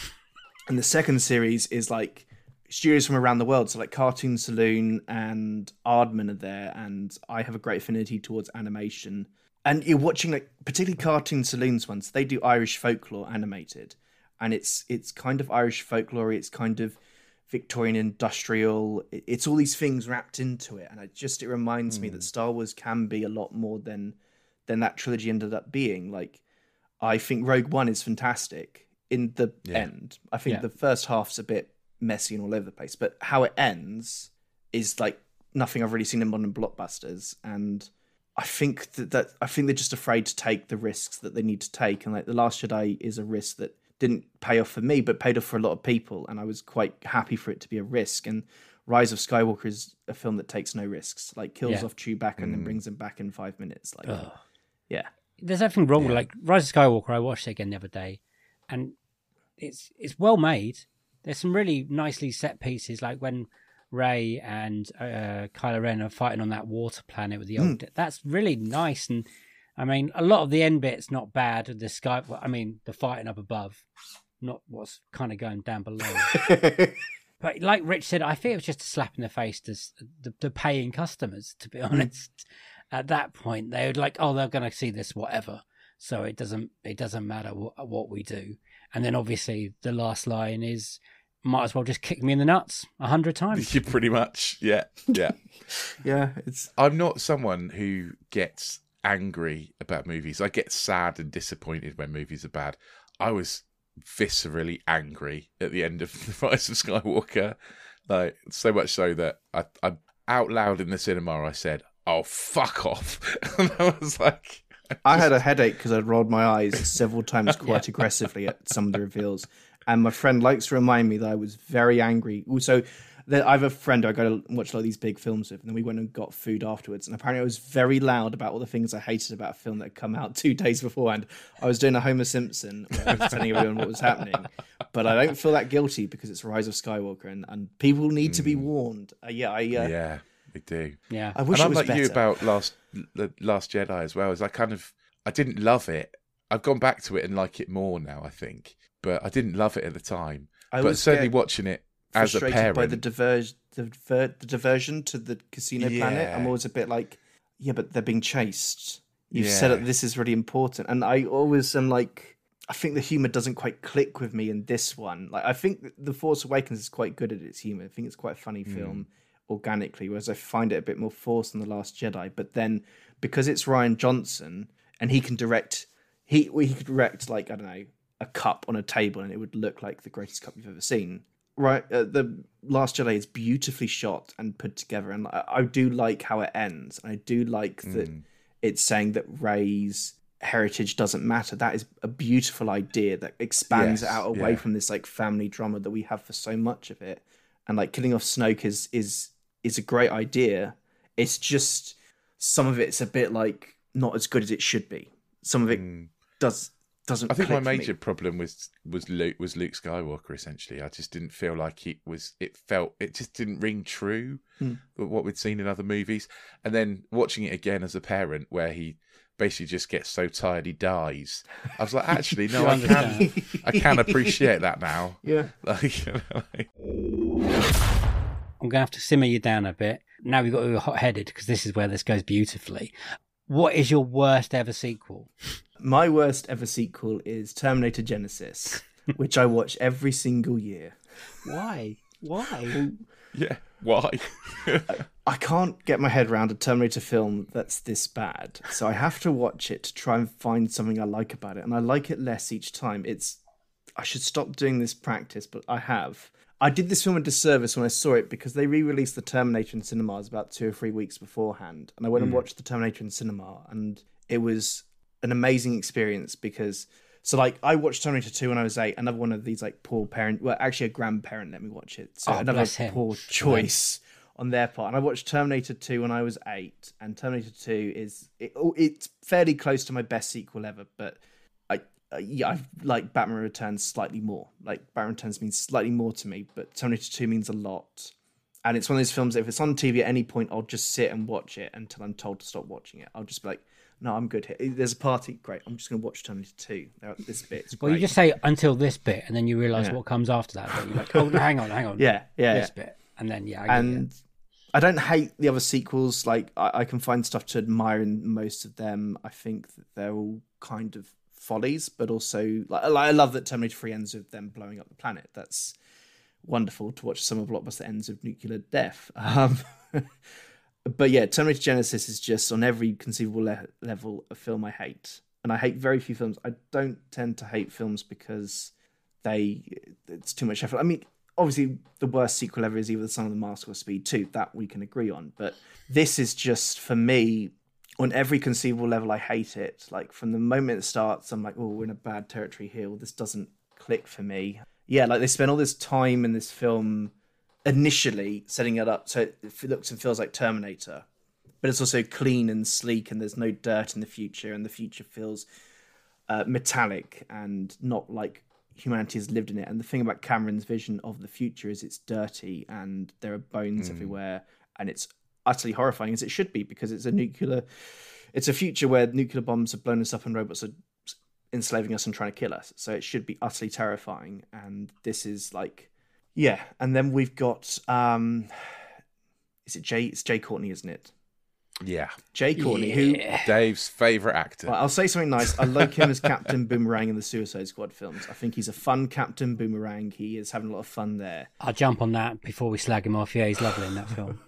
And the second series is like studios from around the world. So like Cartoon Saloon and Aardman are there. And I have a great affinity towards animation. And you're watching like particularly Cartoon Saloon's ones. They do Irish folklore animated. And it's kind of Irish folklore. It's kind of Victorian industrial. It's all these things wrapped into it. And it reminds me that Star Wars can be a lot more than that trilogy ended up being. Like, I think Rogue One is fantastic in the end. I think the first half's a bit messy and all over the place, but how it ends is like nothing I've really seen in modern blockbusters. And I think that they're just afraid to take the risks that they need to take. And like The Last Jedi is a risk that didn't pay off for me, but paid off for a lot of people. And I was quite happy for it to be a risk. And Rise of Skywalker is a film that takes no risks, like kills off Chewbacca and then brings him back in 5 minutes. Like, yeah, there's everything wrong with like Rise of Skywalker. I watched it again the other day, and it's well made. There's some really nicely set pieces, like when Rey and Kylo Ren are fighting on that water planet with the old. That's really nice, and I mean, a lot of the end bit's not bad. The sky, I mean, the fighting up above, not what's kind of going down below. But like Rich said, I think it was just a slap in the face to the paying customers. To be honest. At that point, they would like, oh, they're going to see this, whatever. So it doesn't matter what we do. And then obviously the last line is, might as well just kick me in the nuts 100 times. You pretty much, yeah, yeah. I'm not someone who gets angry about movies. I get sad and disappointed when movies are bad. I was viscerally angry at the end of The Rise of Skywalker, like so much so that I out loud in the cinema I said, oh, fuck off. And I was like... I had a headache because I'd rolled my eyes several times quite aggressively at some of the reveals. And my friend likes to remind me that I was very angry. Also, I have a friend I go to watch a lot of these big films with, and then we went and got food afterwards. And apparently I was very loud about all the things I hated about a film that had come out 2 days beforehand. I was doing a Homer Simpson where I was telling everyone what was happening. But I don't feel that guilty because it's Rise of Skywalker, and people need to be warned. Yeah. They do. Yeah. I wish it was better. And I'm like you about The Last Jedi as well. I didn't love it. I've gone back to it and like it more now, I think. But I didn't love it at the time. But certainly watching it as a parent. By the diversion to the casino planet. I'm always a bit like, yeah, but they're being chased. You've said that this is really important. And I always am like, I think the humour doesn't quite click with me in this one. Like, I think The Force Awakens is quite good at its humour. I think it's quite a funny film. Organically, whereas I find it a bit more forced than The Last Jedi. But then because it's Rian Johnson and he can direct like, I don't know, a cup on a table and it would look like the greatest cup you've ever seen. Right, The Last Jedi is beautifully shot and put together, and I do like how it ends. I do like that it's saying that Rey's heritage doesn't matter. That is a beautiful idea that expands it out away from this like family drama that we have for so much of it. And like killing off Snoke is a great idea. It's just some of it's a bit like not as good as it should be. Some of it doesn't. I think my major problem was Luke Skywalker. Essentially, I just didn't feel like he was. It just didn't ring true with what we'd seen in other movies. And then watching it again as a parent, where he basically just gets so tired he dies. I was like, actually, no, I can appreciate that now. Yeah, like, you know, I'm gonna have to simmer you down a bit. Now we've got to be hot-headed because this is where this goes beautifully. What is your worst ever sequel? My worst ever sequel is Terminator Genesis, which I watch every single year. Why? Yeah, why? I can't get my head around a Terminator film that's this bad, so I have to watch it to try and find something I like about it, and I like it less each time. I should stop doing this practice, but I have. I did this film a disservice when I saw it because they re-released The Terminator in cinemas about 2 or 3 weeks beforehand, and I went and watched The Terminator in cinema, and it was an amazing experience because... So, like, I watched Terminator 2 when I was 8, another one of these, like, poor parent... Well, actually, a grandparent let me watch it. So another poor choice on their part. And I watched Terminator 2 when I was 8, and Terminator 2 is... It's fairly close to my best sequel ever, but... I like Batman Returns slightly more. Like, Batman Returns means slightly more to me, but Terminator 2 means a lot. And it's one of those films that if it's on TV at any point, I'll just sit and watch it until I'm told to stop watching it. I'll just be like, no, I'm good here. There's a party, great. I'm just going to watch Terminator 2. This bit's great. Well, you just say until this bit, and then you realise what comes after that. But you're like, oh, no, hang on. This bit. And then, I don't hate the other sequels. Like, I can find stuff to admire in most of them. I think that they're all kind of follies, but also like I love that Terminator 3 ends with them blowing up the planet. That's wonderful to watch. Summer blockbuster ends with nuclear death. But yeah, Terminator Genesis is just on every conceivable level a film I hate, and I hate very few films. I don't tend to hate films because it's too much effort. I mean, obviously the worst sequel ever is either The Son of the Mask or Speed 2. That we can agree on, but this is just for me. On every conceivable level, I hate it. Like, from the moment it starts, I'm like, oh, we're in a bad territory here. Well, this doesn't click for me. Yeah, like, they spend all this time in this film initially setting it up so it looks and feels like Terminator. But it's also clean and sleek, and there's no dirt in the future, and the future feels metallic and not like humanity has lived in it. And the thing about Cameron's vision of the future is it's dirty and there are bones everywhere, and it's utterly horrifying, as it should be, because it's a future where nuclear bombs have blown us up and robots are enslaving us and trying to kill us, so it should be utterly terrifying. And this is like, and then we've got it's Jay Courtney, isn't it? Jay Courtney, who Dave's favourite actor. Well, I'll say something nice. I like him as Captain Boomerang in the Suicide Squad films. I think he's a fun Captain Boomerang. He is having a lot of fun there. I'll jump on that before we slag him off. He's lovely in that film.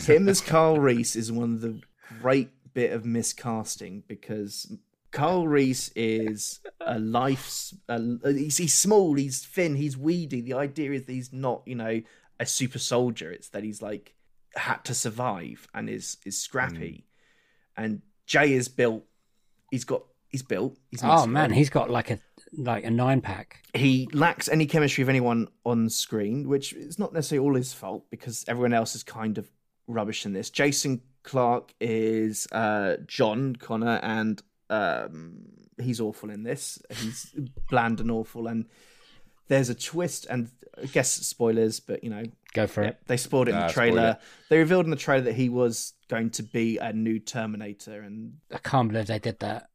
Him as Carl Reese is one of the great bit of miscasting, because Carl Reese is he's small, he's thin, he's weedy. The idea is that he's not, a super soldier. It's that he's like had to survive and is scrappy. And Jay is built. He's built. He's got like a 9-pack. He lacks any chemistry of anyone on screen, which is not necessarily all his fault because everyone else is kind of rubbish in this. Jason Clarke is John Connor, and he's awful in this. He's bland and awful, and there's a twist, and I guess spoilers, but go for it. They spoiled it in the trailer. They revealed in the trailer that he was going to be a new Terminator, and I can't believe they did that.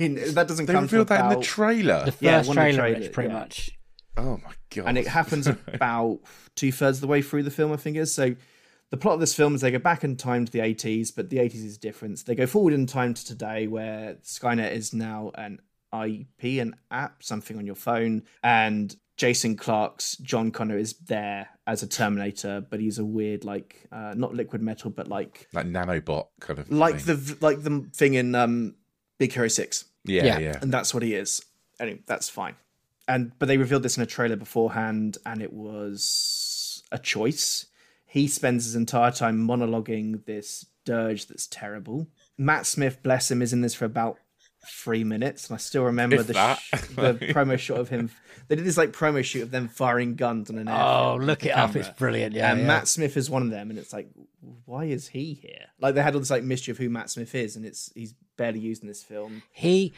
That doesn't come to about... They revealed that in the trailer? The first trailer Rich, pretty much. Oh my God. And it happens about 2/3 of the way through the film, I think it is, so... The plot of this film is they go back in time to the 80s, but the 80s is different. They go forward in time to today, where Skynet is now an IP, an app, something on your phone. And Jason Clarke's John Connor is there as a Terminator, but he's a weird, like, not liquid metal, but like nanobot kind of, like thing. The thing in Big Hero 6. And that's what he is. Anyway, that's fine. But they revealed this in a trailer beforehand, and it was a choice. He spends his entire time monologuing this dirge that's terrible. Matt Smith, bless him, is in this for about 3 minutes, and I still remember the promo shot of him. They did this like promo shoot of them firing guns on an airfield. Oh, look it up, it's brilliant. Yeah, and yeah. Matt Smith is one of them, and it's like, why is he here? Like, they had all this like mystery of who Matt Smith is, and he's barely used in this film. He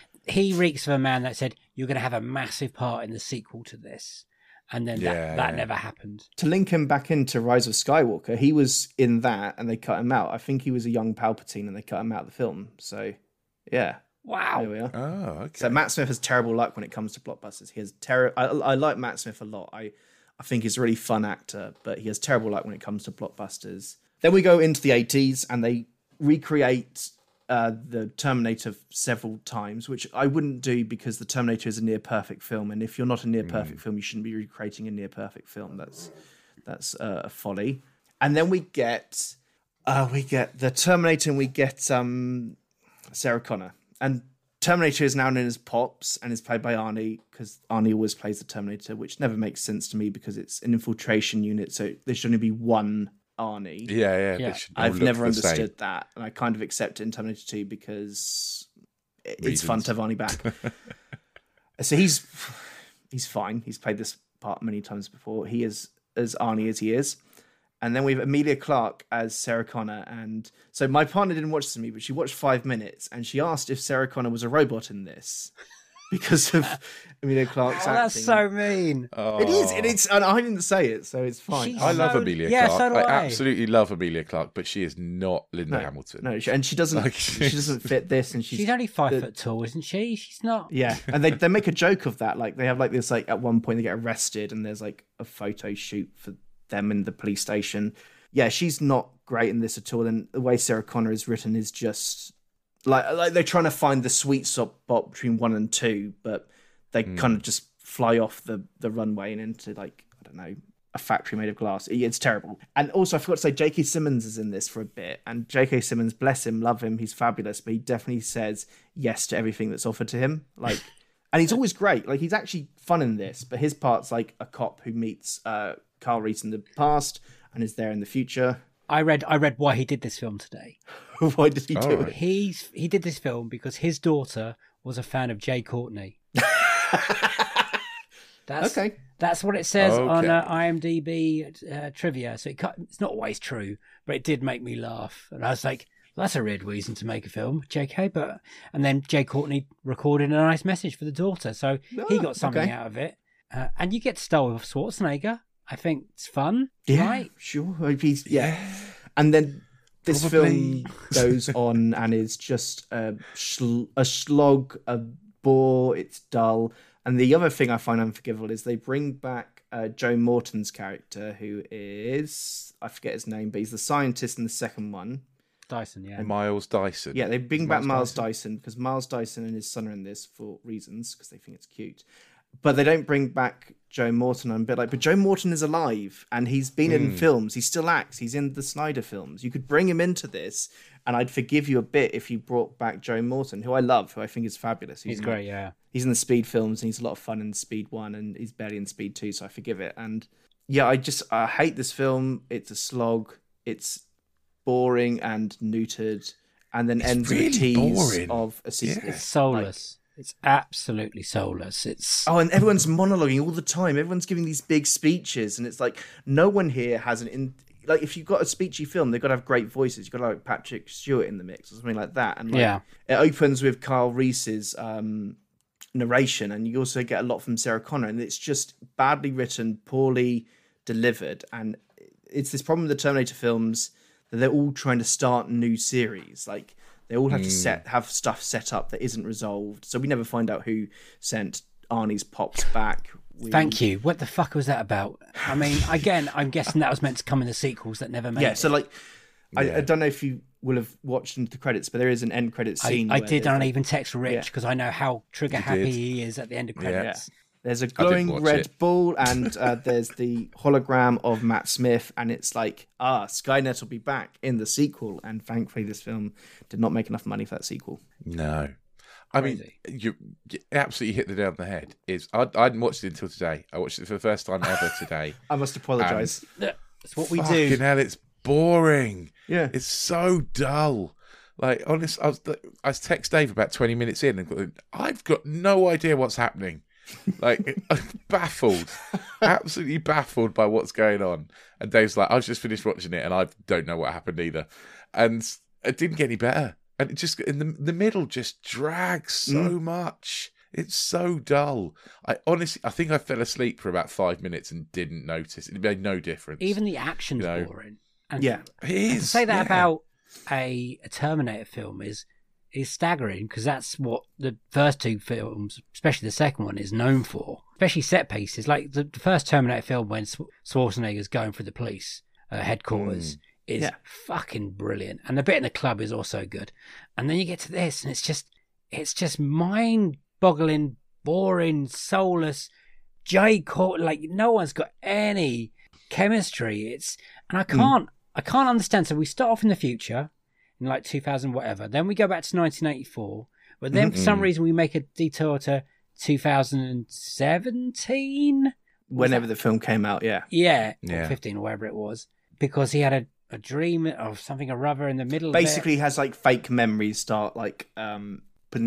reeks of a man that said, you're going to have a massive part in the sequel to this. And then that never happened. To link him back into Rise of Skywalker, he was in that and they cut him out. I think he was a young Palpatine and they cut him out of the film. So, yeah. Wow. There we are. Oh, okay. So Matt Smith has terrible luck when it comes to blockbusters. He has I like Matt Smith a lot. I think he's a really fun actor, but he has terrible luck when it comes to blockbusters. Then we go into the 80s and they recreate the Terminator several times, which I wouldn't do because the Terminator is a near perfect film, and if you're not a near perfect film, you shouldn't be recreating a near perfect film. That's a folly. And then we get the Terminator, and we get Sarah Connor. And Terminator is now known as Pops and is played by Arnie, because Arnie always plays the Terminator, which never makes sense to me because it's an infiltration unit, so there should only be one Arnie. Yeah. I've never understood that, and I kind of accept it in Terminator 2 because it's fun to have Arnie back. So he's fine. He's played this part many times before. He is as Arnie as he is. And then we have Emilia Clarke as Sarah Connor. And so my partner didn't watch this with me, but she watched 5 minutes, and she asked if Sarah Connor was a robot in this because of Emilia Clarke's acting. That's so mean. Oh. It is. And I didn't say it, so it's fine. She's I love Emilia Clarke. So do I. Absolutely love Amelia Clarke, but she is not Linda Hamilton. No, and she doesn't. She doesn't fit this. And she's only 5 foot tall, isn't she? She's not. Yeah, and they make a joke of that. Like, they have like this. Like, at one point they get arrested, and there's like a photo shoot for them in the police station. Yeah, she's not great in this at all, and the way Sarah Connor is written is just like they're trying to find the sweet spot between 1 and 2, but they kind of just fly off the runway and into, like, I don't know, a factory made of glass. It's terrible. And also, I forgot to say, J.K. Simmons is in this for a bit, and J.K. Simmons, bless him, love him, he's fabulous, but he definitely says yes to everything that's offered to him, like. And he's always great. Like, he's actually fun in this, but his part's like a cop who meets Kyle Reese in the past and is there in the future. I read why he did this film today. Why did he do it? He did this film because his daughter was a fan of Jay Courtney. That's what it says on IMDb trivia. So it's not always true, but it did make me laugh. And I was like, that's a weird reason to make a film, JK. And then Jay Courtney recorded a nice message for the daughter. So he got something out of it. And you get Star Wars Schwarzenegger. I think it's fun, right? Sure. And then this film goes on and is just a slog, a bore. It's dull. And the other thing I find unforgivable is they bring back Joe Morton's character, who is, I forget his name, but he's the scientist in the second one. Dyson, yeah. Miles Dyson. Yeah, they bring back Miles Dyson because Miles Dyson and his son are in this for reasons, because they think it's cute. But they don't bring back Joe Morton. I'm a bit like, but Joe Morton is alive and he's been in films. He still acts. He's in the Snyder films. You could bring him into this and I'd forgive you a bit if you brought back Joe Morton, who I love, who I think is fabulous. He's great, yeah. He's in the Speed films and he's a lot of fun in Speed 1 and he's barely in Speed 2, so I forgive it. And yeah, I hate this film. It's a slog. It's boring and neutered, and then ends with a tease of a season. It's soulless. It's absolutely soulless. And everyone's monologuing all the time. Everyone's giving these big speeches, and it's like no one here has like, if you've got a speechy film, they've got to have great voices. You've got to have, like, Patrick Stewart in the mix or something like that. And it opens with Kyle Reese's narration, and you also get a lot from Sarah Connor, and it's just badly written, poorly delivered, and it's this problem with the Terminator films that they're all trying to start new series, like. They all have to have stuff set up that isn't resolved. So we never find out who sent Arnie's Pops back. Thank you. What the fuck was that about? I mean, again, I'm guessing that was meant to come in the sequels that never made it. So, like, I don't know if you will have watched into the credits, but there is an end credits scene. I did, and I even text Rich because I know how trigger-happy he is at the end of credits. Yeah. There's a glowing red ball, and there's the hologram of Matt Smith, and it's like, Skynet will be back in the sequel, and thankfully this film did not make enough money for that sequel. No. I mean, you absolutely hit the nail on the head. I hadn't watched it until today. I watched it for the first time ever today. I must apologise. It's what we do. Fucking hell, it's boring. Yeah. It's so dull. Like, honestly, I was text Dave about 20 minutes in and I've got no idea what's happening. Like, I'm baffled. Absolutely baffled by what's going on. And Dave's like, I've just finished watching it and I don't know what happened either. And it didn't get any better. And it just, in the middle, just drags so much. It's so dull. I think I fell asleep for about 5 minutes and didn't notice. It made no difference. Even the action's boring. And, yeah, it is. And to say that about a Terminator film is staggering, because that's what the first two films, especially the second one, is known for. Especially set pieces. Like the first Terminator film, when Schwarzenegger's going for the police headquarters. Is fucking brilliant. And the bit in the club is also good. And then you get to this and it's just mind-boggling, boring, soulless. Jay Courtney, like, no one's got any chemistry. I can't understand. So we start off in the future in like 2000 whatever. Then we go back to 1984. But then for some reason we make a detour to 2017, whenever the film came out, or 15 or whatever it was, because he had a dream of something or other in the middle. Basically, he has like fake memories start like putting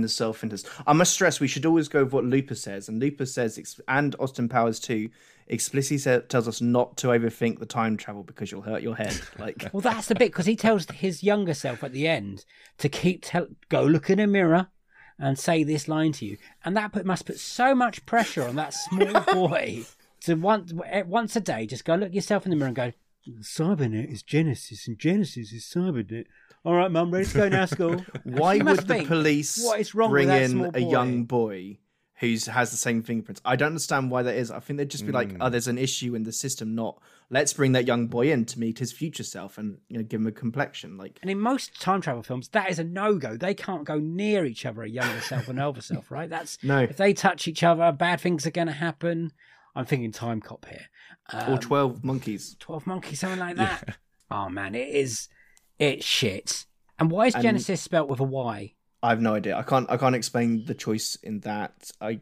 themselves into. I must stress, we should always go with what Looper says, and Looper says, and Austin Powers too, explicitly tells us not to overthink the time travel because you'll hurt your head. Like, well, that's the bit, because he tells his younger self at the end to go look in a mirror and say this line to you, and that must put so much pressure on that small boy to once a day just go look yourself in the mirror and go, Cybernet is Genesis and Genesis is Cybernet. All right, Mum, ready to go now, school. Why would the police bring in a young boy who has the same fingerprints? I don't understand why that is. I think they'd just be like, oh, there's an issue in the system, not let's bring that young boy in to meet his future self and, you know, give him a complexion. Like, and in most time travel films, that is a no-go. They can't go near each other, a younger self and elder self, right? If they touch each other, bad things are going to happen. I'm thinking Time Cop here. Or 12 Monkeys. 12 Monkeys, something like that. Yeah. Oh, man, it's shit. And why is Genesis spelt with a Y? I have no idea. I can't explain the choice in that. I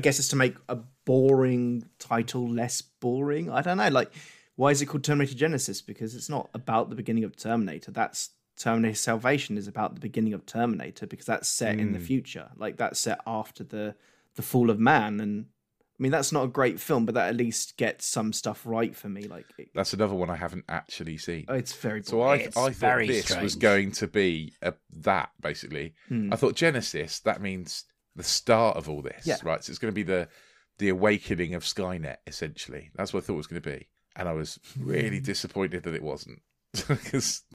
guess it's to make a boring title less boring. I don't know. Like, why is it called Terminator Genesis? Because it's not about the beginning of Terminator. That's Terminator Salvation is about the beginning of Terminator, because that's set in the future. Like, that's set after the fall of man, and I mean, that's not a great film, but that at least gets some stuff right for me. Like, that's another one I haven't actually seen. Oh, it's very boring. So I thought this was going to be that, basically. I thought Genesis, that means the start of all this, right? So it's going to be the awakening of Skynet, essentially. That's what I thought it was going to be. And I was really disappointed that it wasn't.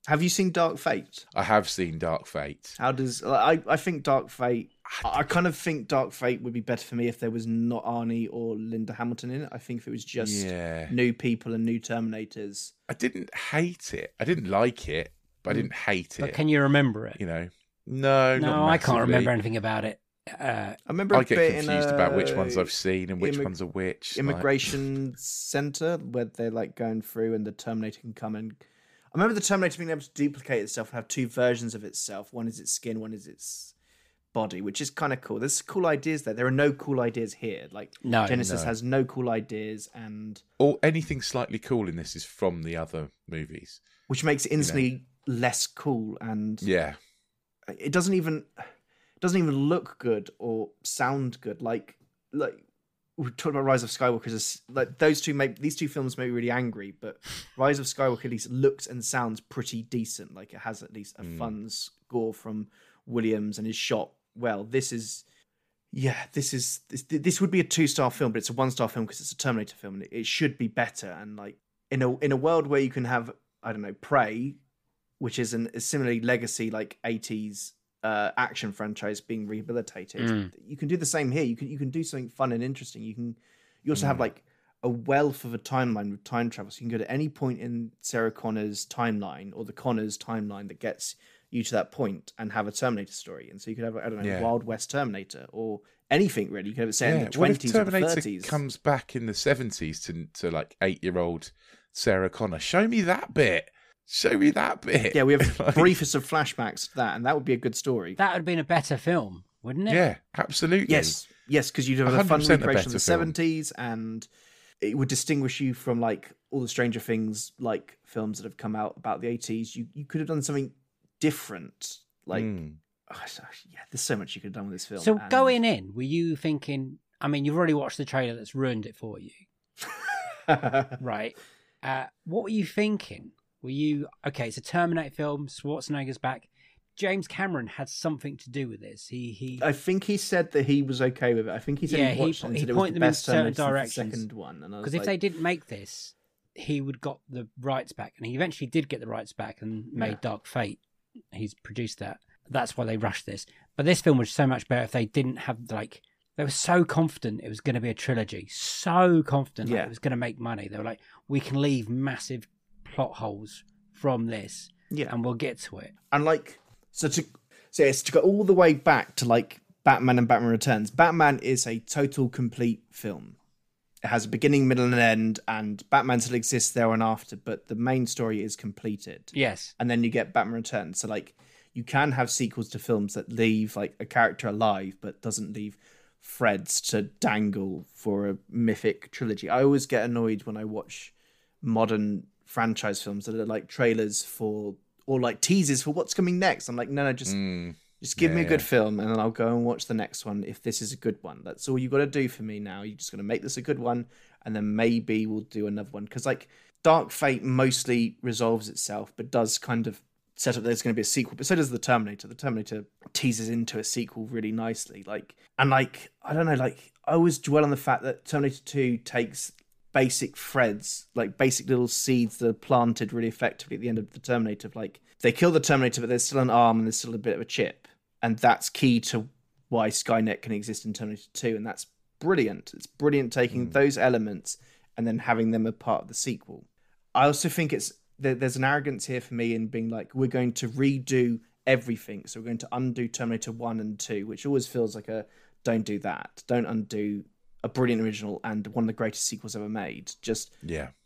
Have you seen Dark Fate? I have seen Dark Fate. How does... I think Dark Fate... I kind of think Dark Fate would be better for me if there was not Arnie or Linda Hamilton in it. I think if it was just new people and new Terminators. I didn't hate it. I didn't like it, but I didn't hate it. But can you remember it? You know, no, I can't remember anything about it. I remember. I get confused about which ones I've seen and which ones are which. Immigration Center, where they're like going through and the Terminator can come in. I remember the Terminator being able to duplicate itself and have two versions of itself. One is its skin, one is its body, which is kind of cool. There's cool ideas there. There are no cool ideas here. Like, Genesis has no cool ideas, and or anything slightly cool in this is from the other movies, which makes it instantly less cool. And it doesn't even look good or sound good. Like we talked about Rise of Skywalker. Like, these two films make me really angry, but Rise of Skywalker at least looks and sounds pretty decent. Like, it has at least a fun score from Williams and is shot well. This would be a 2-star film, but it's a 1-star film because it's a Terminator film, and it should be better. And like, in a world where you can have, I don't know, Prey, which is a similarly legacy like 80s action franchise being rehabilitated, you can do the same here. You can do something fun and interesting. You also have like a wealth of a timeline with time travel, so you can go to any point in Sarah Connor's timeline or the Connors timeline that gets you to that point and have a Terminator story. And so you could have, I don't know, Wild West Terminator or anything really. You could have it set in the 20s or the 30s. Terminator comes back in the 70s to like 8-year-old Sarah Connor. Show me that bit. Yeah, we have like, briefest of flashbacks to that, and that would be a good story. That would have been a better film. wouldn't it? Yeah, absolutely. Yes, yes, because you'd have a fun recreation of the 70s, and it would distinguish you from like all the Stranger Things like films that have come out about the 80s. You could have done something different, like. Yeah, there's so much you could have done with this film. So going in, were you thinking, I mean, you've already watched the trailer that's ruined it for you. Right. What were you thinking? Were you, okay, it's a Terminator film, Schwarzenegger's back. James Cameron had something to do with this. He I think he said that he was okay with it. I think he said he watched it, it was the best Terminator since the second one. Because if they didn't make this, he would got the rights back. And he eventually did get the rights back and made Dark Fate. He's produced that. That's why they rushed this. But this film was so much better if they didn't have, like, they were so confident it was going to be a trilogy. So confident it was going to make money. They were like, we can leave massive plot holes from this and we'll get to it. And, like, so to go all the way back to, like, Batman and Batman Returns, Batman is a total complete film. It has a beginning, middle, and end, and Batman still exists there and after, but the main story is completed. Yes. And then you get Batman Returns. So, like, you can have sequels to films that leave like a character alive, but doesn't leave threads to dangle for a mythic trilogy. I always get annoyed when I watch modern franchise films that are like trailers for, or like teasers for what's coming next. I'm like, no, just give me a good film and then I'll go and watch the next one if this is a good one. That's all you got to do for me now. You're just going to make this a good one and then maybe we'll do another one. Because like Dark Fate mostly resolves itself, but does kind of set up there's going to be a sequel, but so does the Terminator. The Terminator teases into a sequel really nicely. Like, I don't know, like, I always dwell on the fact that Terminator 2 takes basic threads, like basic little seeds that are planted really effectively at the end of the Terminator. Like, they kill the Terminator, but there's still an arm and there's still a bit of a chip. And that's key to why Skynet can exist in Terminator 2. And that's brilliant. It's brilliant taking those elements and then having them a part of the sequel. I also think there's an arrogance here for me in being like, we're going to redo everything. So we're going to undo Terminator 1 and 2, which always feels like a don't do that. Don't undo a brilliant original and one of the greatest sequels ever made. Just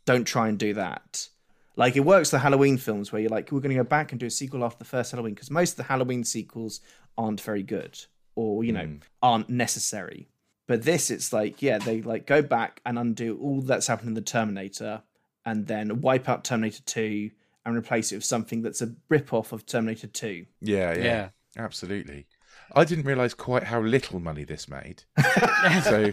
don't try and do that. Like, it works the Halloween films where you're like, we're going to go back and do a sequel after the first Halloween, because most of the Halloween sequels aren't very good or, you know, aren't necessary. But this, it's like, they like go back and undo all that's happened in the Terminator and then wipe out Terminator 2 and replace it with something that's a rip-off of Terminator 2. Yeah. Absolutely. I didn't realise quite how little money this made. So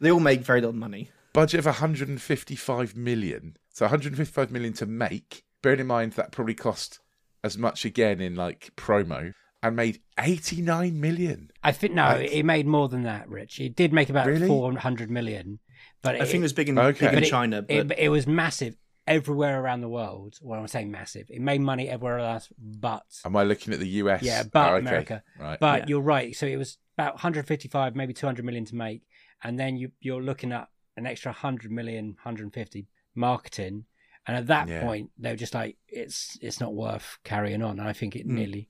they all make very little money. Budget of 155 million. So 155 million to make. Bearing in mind that probably cost as much again in like promo, and made 89 million. I think, no, it made more than that, Rich. It did make about 400 million. But I think it was big in, big in China. But it was massive everywhere around the world. Well, I'm saying massive. It made money everywhere else, but... Am I looking at the US? Yeah, but America. Right. But you're right. So it was about 155, maybe 200 million to make. And then you're looking at an extra 100 million, 150 marketing. And at that point, they were just like, it's not worth carrying on. And I think it nearly...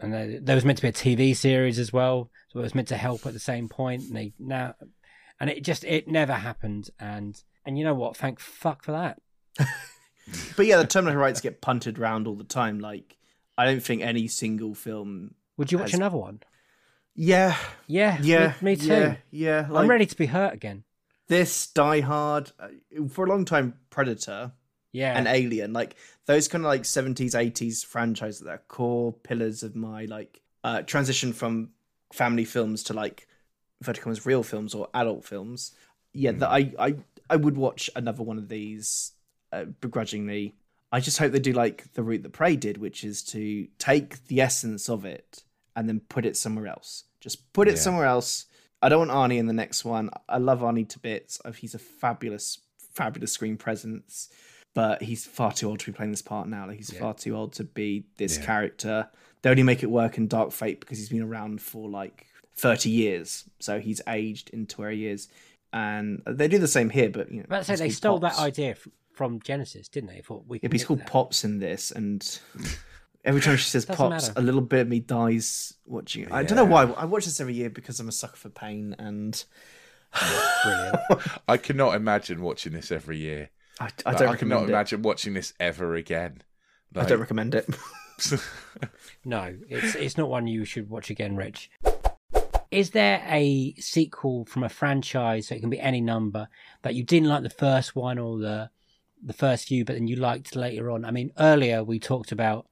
And there was meant to be a TV series as well. So it was meant to help at the same point. And they now... And it never happened. And you know what? Thank fuck for that. But yeah, the Terminator rights get punted around all the time. Like, I don't think any single film... Would you watch another one? Yeah. Me too. Yeah. Like, I'm ready to be hurt again. This, Die Hard, for a long time, Predator and Alien. Like, those kind of like 70s, 80s franchises that are core pillars of my like transition from family films to like verticals, real films or adult films. That I would watch another one of these begrudgingly. I just hope they do like the route that Prey did, which is to take the essence of it and then put it somewhere else. Just put it somewhere else. I don't want Arnie in the next one. I love Arnie to bits. He's a fabulous, fabulous screen presence, but he's far too old to be playing this part now. Like, he's far too old to be this character. They only make it work in Dark Fate because he's been around for like 30 years, so he's aged into where he is, and they do the same here. But you know, let's say they stole Pops. That idea from Genesis, didn't they? Thought we could he's called Pops in this, and every time she says Pops, a little bit of me dies watching it. I don't know why. I watch this every year because I'm a sucker for pain, and I cannot imagine watching this every year. I don't. I cannot imagine watching this ever again. Like... I don't recommend it. No, it's not one you should watch again, Rich. Is there a sequel from a franchise, so it can be any number, that you didn't like the first one or the first few, but then you liked later on? I mean, earlier we talked about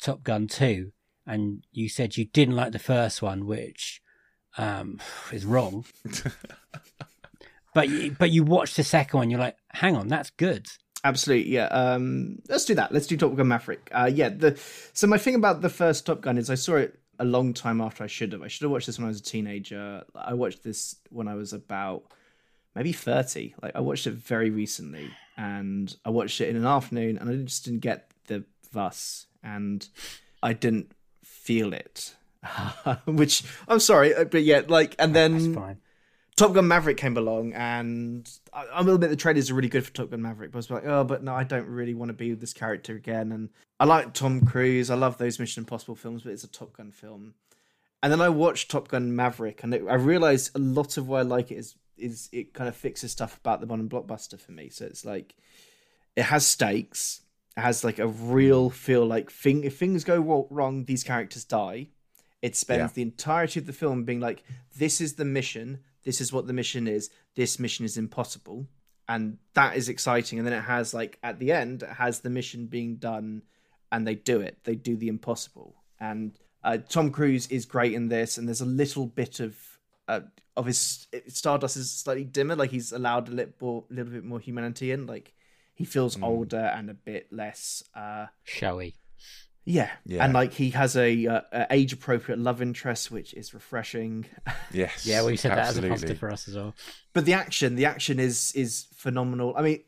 Top Gun 2, and you said you didn't like the first one, which is wrong. But you watch the second one, you're like, hang on, that's good. Absolutely, yeah. Let's do that. Let's do Top Gun Maverick. So my thing about the first Top Gun is I saw it a long time after I should have. I should have watched this when I was a teenager. I watched this when I was about maybe 30. Like, I watched it very recently, and I watched it in an afternoon, and I just didn't get the fuss, and I didn't feel it, which I'm sorry, but yeah, like, and then. That's fine. Top Gun Maverick came along, and I'm a little bit, the trailers are really good for Top Gun Maverick, but I was like, oh, but no, I don't really want to be with this character again. And I like Tom Cruise. I love those Mission Impossible films, but it's a Top Gun film. And then I watched Top Gun Maverick, and I realized a lot of why I like it is it kind of fixes stuff about the modern blockbuster for me. So it's like, it has stakes. It has like a real feel like thing. If things go wrong, these characters die. It spends the entirety of the film being like, this is the mission. This is what the mission is. This mission is impossible. And that is exciting. And then it has, like, at the end, it has the mission being done, and they do it. They do the impossible. And Tom Cruise is great in this. And there's a little bit of his Stardust is slightly dimmer. Like, he's allowed a little bit more humanity in. Like, he feels older and a bit less showy. Yeah, and like he has a age-appropriate love interest, which is refreshing. Yes, yeah, we said absolutely. That as a positive for us as well. But the action is phenomenal. I mean,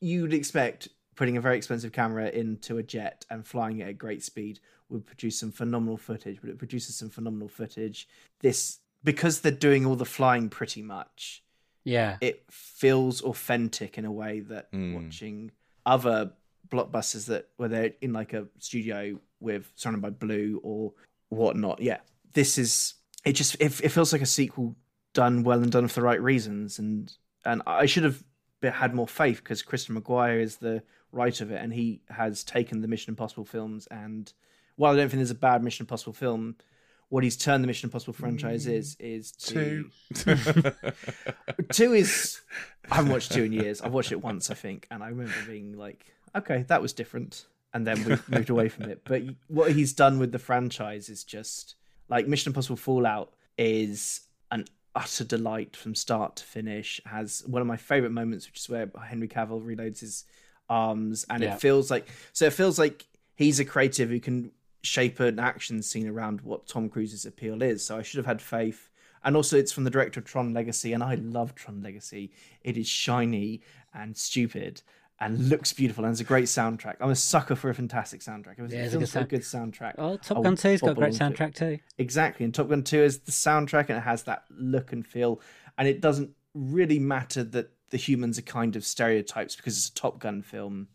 you'd expect putting a very expensive camera into a jet and flying it at great speed would produce some phenomenal footage, but it produces some phenomenal footage. This, because they're doing all the flying pretty much. Yeah, it feels authentic in a way that watching other blockbusters that where they're in like a studio with surrounded by blue or whatnot. Yeah, this is it. Just it feels like a sequel done well and done for the right reasons. And I should have had more faith because Christopher McGuire is the writer of it, and he has taken the Mission Impossible films. And while I don't think there's a bad Mission Impossible film, what he's turned the Mission Impossible franchise is two. Two is I haven't watched two in years. I've watched it once, I think, and I remember being like, okay, that was different. And then we moved away from it. But what he's done with the franchise is just like Mission Impossible Fallout is an utter delight from start to finish. Has one of my favorite moments, which is where Henry Cavill reloads his arms. And it feels like he's a creative who can shape an action scene around what Tom Cruise's appeal is. So I should have had faith. And also it's from the director of Tron Legacy. And I love Tron Legacy. It is shiny and stupid. And looks beautiful and has a great soundtrack. I'm a sucker for a fantastic soundtrack. It's a good soundtrack. Oh, Top Gun 2's got a great soundtrack too. Exactly. And Top Gun 2 is the soundtrack and it has that look and feel. And it doesn't really matter that the humans are kind of stereotypes because it's a Top Gun film.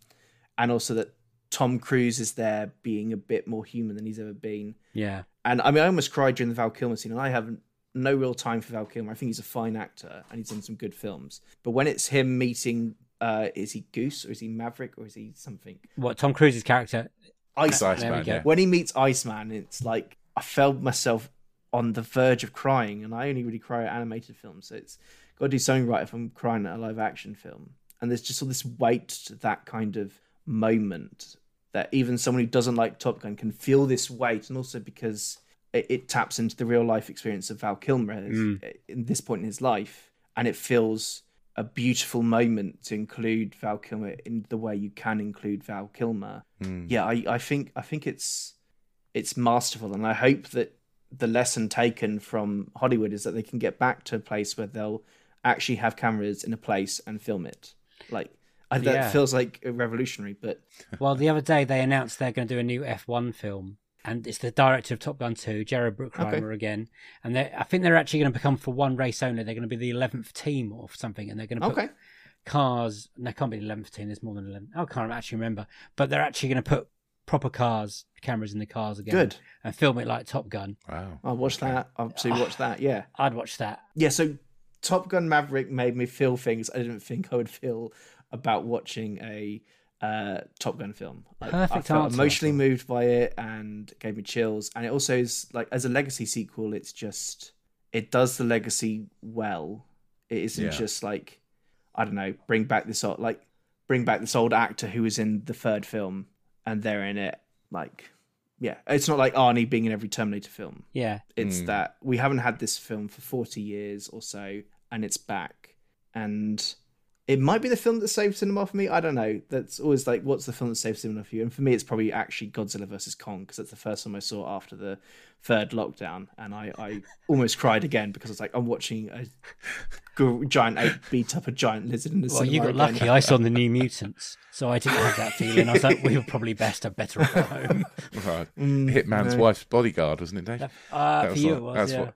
And also that Tom Cruise is there being a bit more human than he's ever been. Yeah. And I mean, I almost cried during the Val Kilmer scene, and I haven't. No real time for Val Kilmer. I think he's a fine actor and he's done some good films. But when it's him meeting, is he Goose or is he Maverick or is he something? What, Tom Cruise's character? Iceman. Yeah. When he meets Iceman, it's like I felt myself on the verge of crying, and I only really cry at animated films. So it's got to do something right if I'm crying at a live action film. And there's just all this weight to that kind of moment that even someone who doesn't like Top Gun can feel this weight, and also because it taps into the real life experience of Val Kilmer in this point in his life. And it feels a beautiful moment to include Val Kilmer in the way you can include Val Kilmer. Yeah, I think it's masterful. And I hope that the lesson taken from Hollywood is that they can get back to a place where they'll actually have cameras in a place and film it. Like, that feels like revolutionary, but... Well, the other day they announced they're going to do a new F1 film. And it's the director of Top Gun 2, Jared Bruckheimer again. And I think they're actually going to become for one race only. They're going to be the 11th team or something. And they're going to put cars... No, it can't be the 11th team. There's more than 11. I can't actually remember. But they're actually going to put proper cameras in the cars again. Good. And film it like Top Gun. Wow. I'll watch that. I'll absolutely watch that, yeah. I'd watch that. Yeah, so Top Gun Maverick made me feel things I didn't think I would feel about watching a... Top Gun film. Like, I felt emotionally moved by it and gave me chills. And it also is like, as a legacy sequel, it's just it does the legacy well. It isn't just like, I don't know, bring back this old actor who was in the third film and they're in it. Like, yeah, it's not like Arnie being in every Terminator film. Yeah. It's that we haven't had this film for 40 years or so and it's back. And it might be the film that saved cinema for me. I don't know. That's always like, what's the film that saved cinema for you? And for me, it's probably actually Godzilla vs. Kong, because that's the first film I saw after the third lockdown. And I almost cried again because I was like, I'm watching a giant ape beat up a giant lizard in the cinema. Well, you got lucky. I saw The New Mutants, so I didn't have that feeling. I was like, we were probably better off at home. Right. Hitman's wife's bodyguard, wasn't it, Dave? That was for you, it was, that's yeah. What,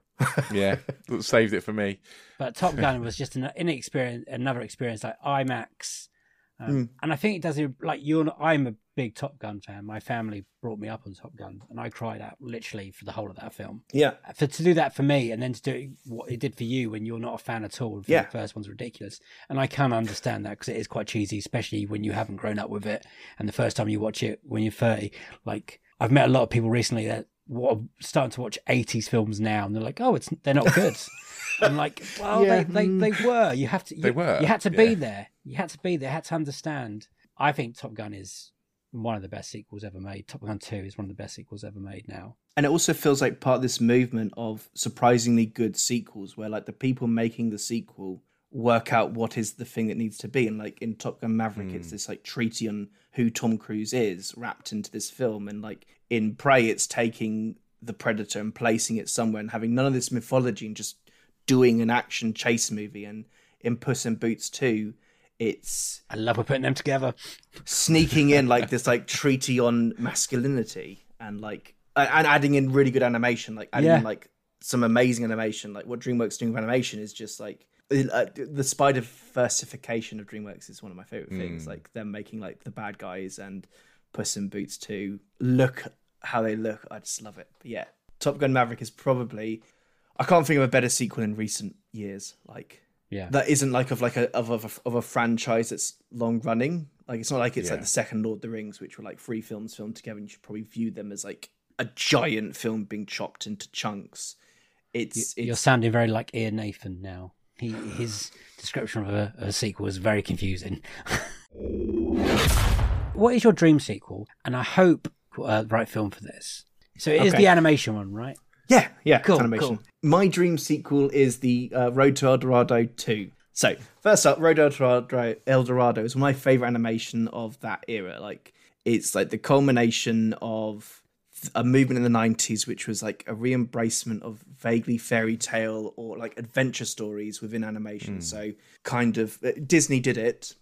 yeah, saved it for me. But Top Gun was just another experience, like IMAX, and I think it does. Like I'm a big Top Gun fan. My family brought me up on Top Gun, and I cried out literally for the whole of that film. Yeah, to do that for me, and then to do what it did for you when you're not a fan at all. Yeah, the first one's ridiculous, and I can understand that because it is quite cheesy, especially when you haven't grown up with it, and the first time you watch it when you're 30. Like, I've met a lot of people recently that. I'm starting to watch 80s films now, and they're like, oh, they're not good. I'm like, well, yeah. they were. You have to. They were. You had to be there. You had to be there. Had to understand. I think Top Gun is one of the best sequels ever made. Top Gun 2 is one of the best sequels ever made now. And it also feels like part of this movement of surprisingly good sequels, where like the people making the sequel work out what is the thing that needs to be. And like in Top Gun Maverick, it's this like treaty on who Tom Cruise is wrapped into this film, and like. In Prey, it's taking the Predator and placing it somewhere and having none of this mythology and just doing an action chase movie. And in Puss in Boots 2, it's... I love putting them together. Sneaking in like this like treaty on masculinity and like... And adding in really good animation, like adding in like some amazing animation. Like what DreamWorks doing with animation is just like... the spider versification of DreamWorks is one of my favourite things. Like them making like the bad guys and Puss in Boots 2 look... how they look, I just love it. But yeah, Top Gun Maverick is probably, I can't think of a better sequel in recent years. Like, yeah, that isn't like of a franchise that's long running. Like, it's not like it's like the second Lord of the Rings, which were like three films filmed together, and you should probably view them as like a giant film being chopped into chunks. You're sounding very like Ian Nathan now. His description of a sequel is very confusing. What is your dream sequel? And I hope. Right film for this. So it is the animation one, right? Yeah, cool, animation. Cool. My dream sequel is the Road to El Dorado 2. So first up, Road to El Dorado is my favourite animation of that era. Like, it's like the culmination of a movement in the 90s, which was like a re-embracement of vaguely fairy tale or like adventure stories within animation. So kind of Disney did it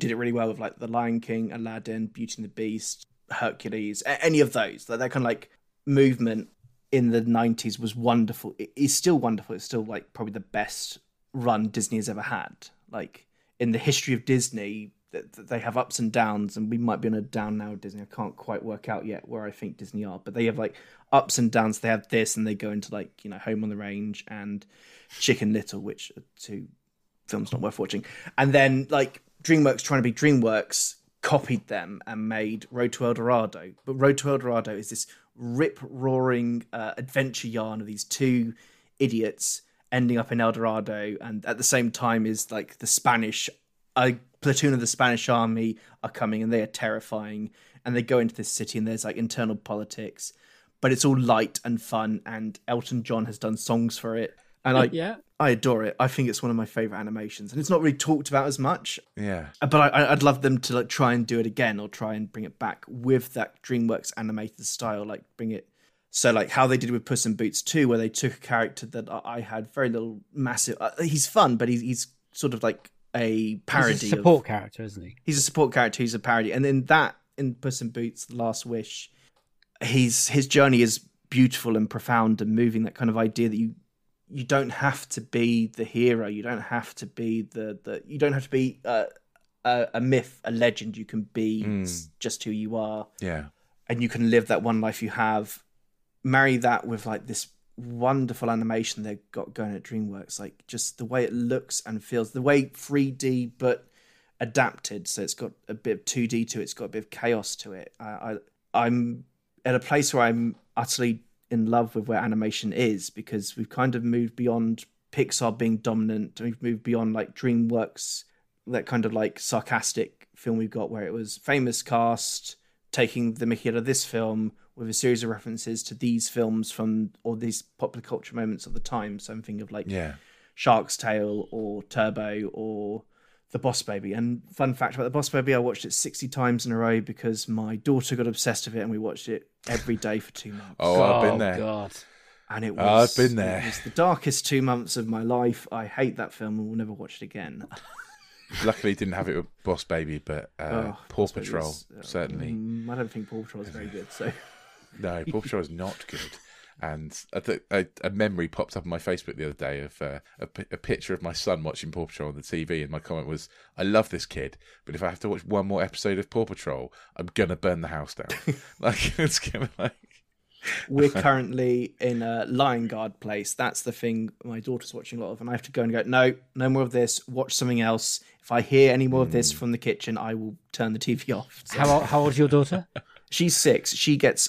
really well with like The Lion King, Aladdin, Beauty and the Beast, Hercules, any of those. That kind of like movement in the 90s was wonderful. It's still wonderful. It's still like probably the best run Disney has ever had. Like in the history of Disney, they have ups and downs, and we might be on a down now with Disney. I can't quite work out yet where I think Disney are, but they have like ups and downs. They have this, and they go into like, you know, Home on the Range and Chicken Little, which are two films not worth watching. And then like DreamWorks trying to be DreamWorks copied them and made Road to El Dorado. But Road to El Dorado is this rip-roaring adventure yarn of these two idiots ending up in El Dorado, and at the same time is like the Spanish, a platoon of the Spanish army are coming, and they are terrifying, and they go into this city, and there's like internal politics, but it's all light and fun, and Elton John has done songs for it. And I adore it. I think it's one of my favourite animations. And it's not really talked about as much. Yeah. But I'd love them to like try and do it again, or try and bring it back with that DreamWorks animated style. Like bring it... So like how they did with Puss in Boots 2, where they took a character that I had very little massive... he's fun, but he's sort of like a parody. He's a support character, isn't he? He's a support character. He's a parody. And then in Puss in Boots, The Last Wish, his journey is beautiful and profound and moving. That kind of idea that you don't have to be the hero. You don't have to be you don't have to be a myth, a legend. You can be just who you are. Yeah. And you can live that one life you have. Marry that with like this wonderful animation they've got going at DreamWorks. Like just the way it looks and feels, the way 3D, but adapted. So it's got a bit of 2D to it. It's got a bit of chaos to it. I'm at a place where I'm utterly in love with where animation is, because we've kind of moved beyond Pixar being dominant. We've moved beyond like DreamWorks, that kind of like sarcastic film we've got where it was famous cast taking the mickey out of this film with a series of references to these films from all these popular culture moments of the time. So I'm thinking of like Shark's Tale or Turbo or The Boss Baby. And fun fact about The Boss Baby, I watched it 60 times in a row because my daughter got obsessed with it and we watched it every day for 2 months. I've been there. God. And it was, I've been there. It was the darkest 2 months of my life. I hate that film and will never watch it again. Luckily, didn't have it with Boss Baby, but Paw Patrol, certainly. I don't think Paw Patrol is very good. So no, Paw Patrol is not good. And a memory popped up on my Facebook the other day of a picture of my son watching Paw Patrol on the TV, and my comment was, I love this kid, but if I have to watch one more episode of Paw Patrol, I'm going to burn the house down. Like, it's kind of like... We're currently in a Lion Guard place. That's the thing my daughter's watching a lot of, and I have to go and go, no more of this, watch something else. If I hear any more of this from the kitchen, I will turn the TV off. So. How old is your daughter? She's 6. She gets...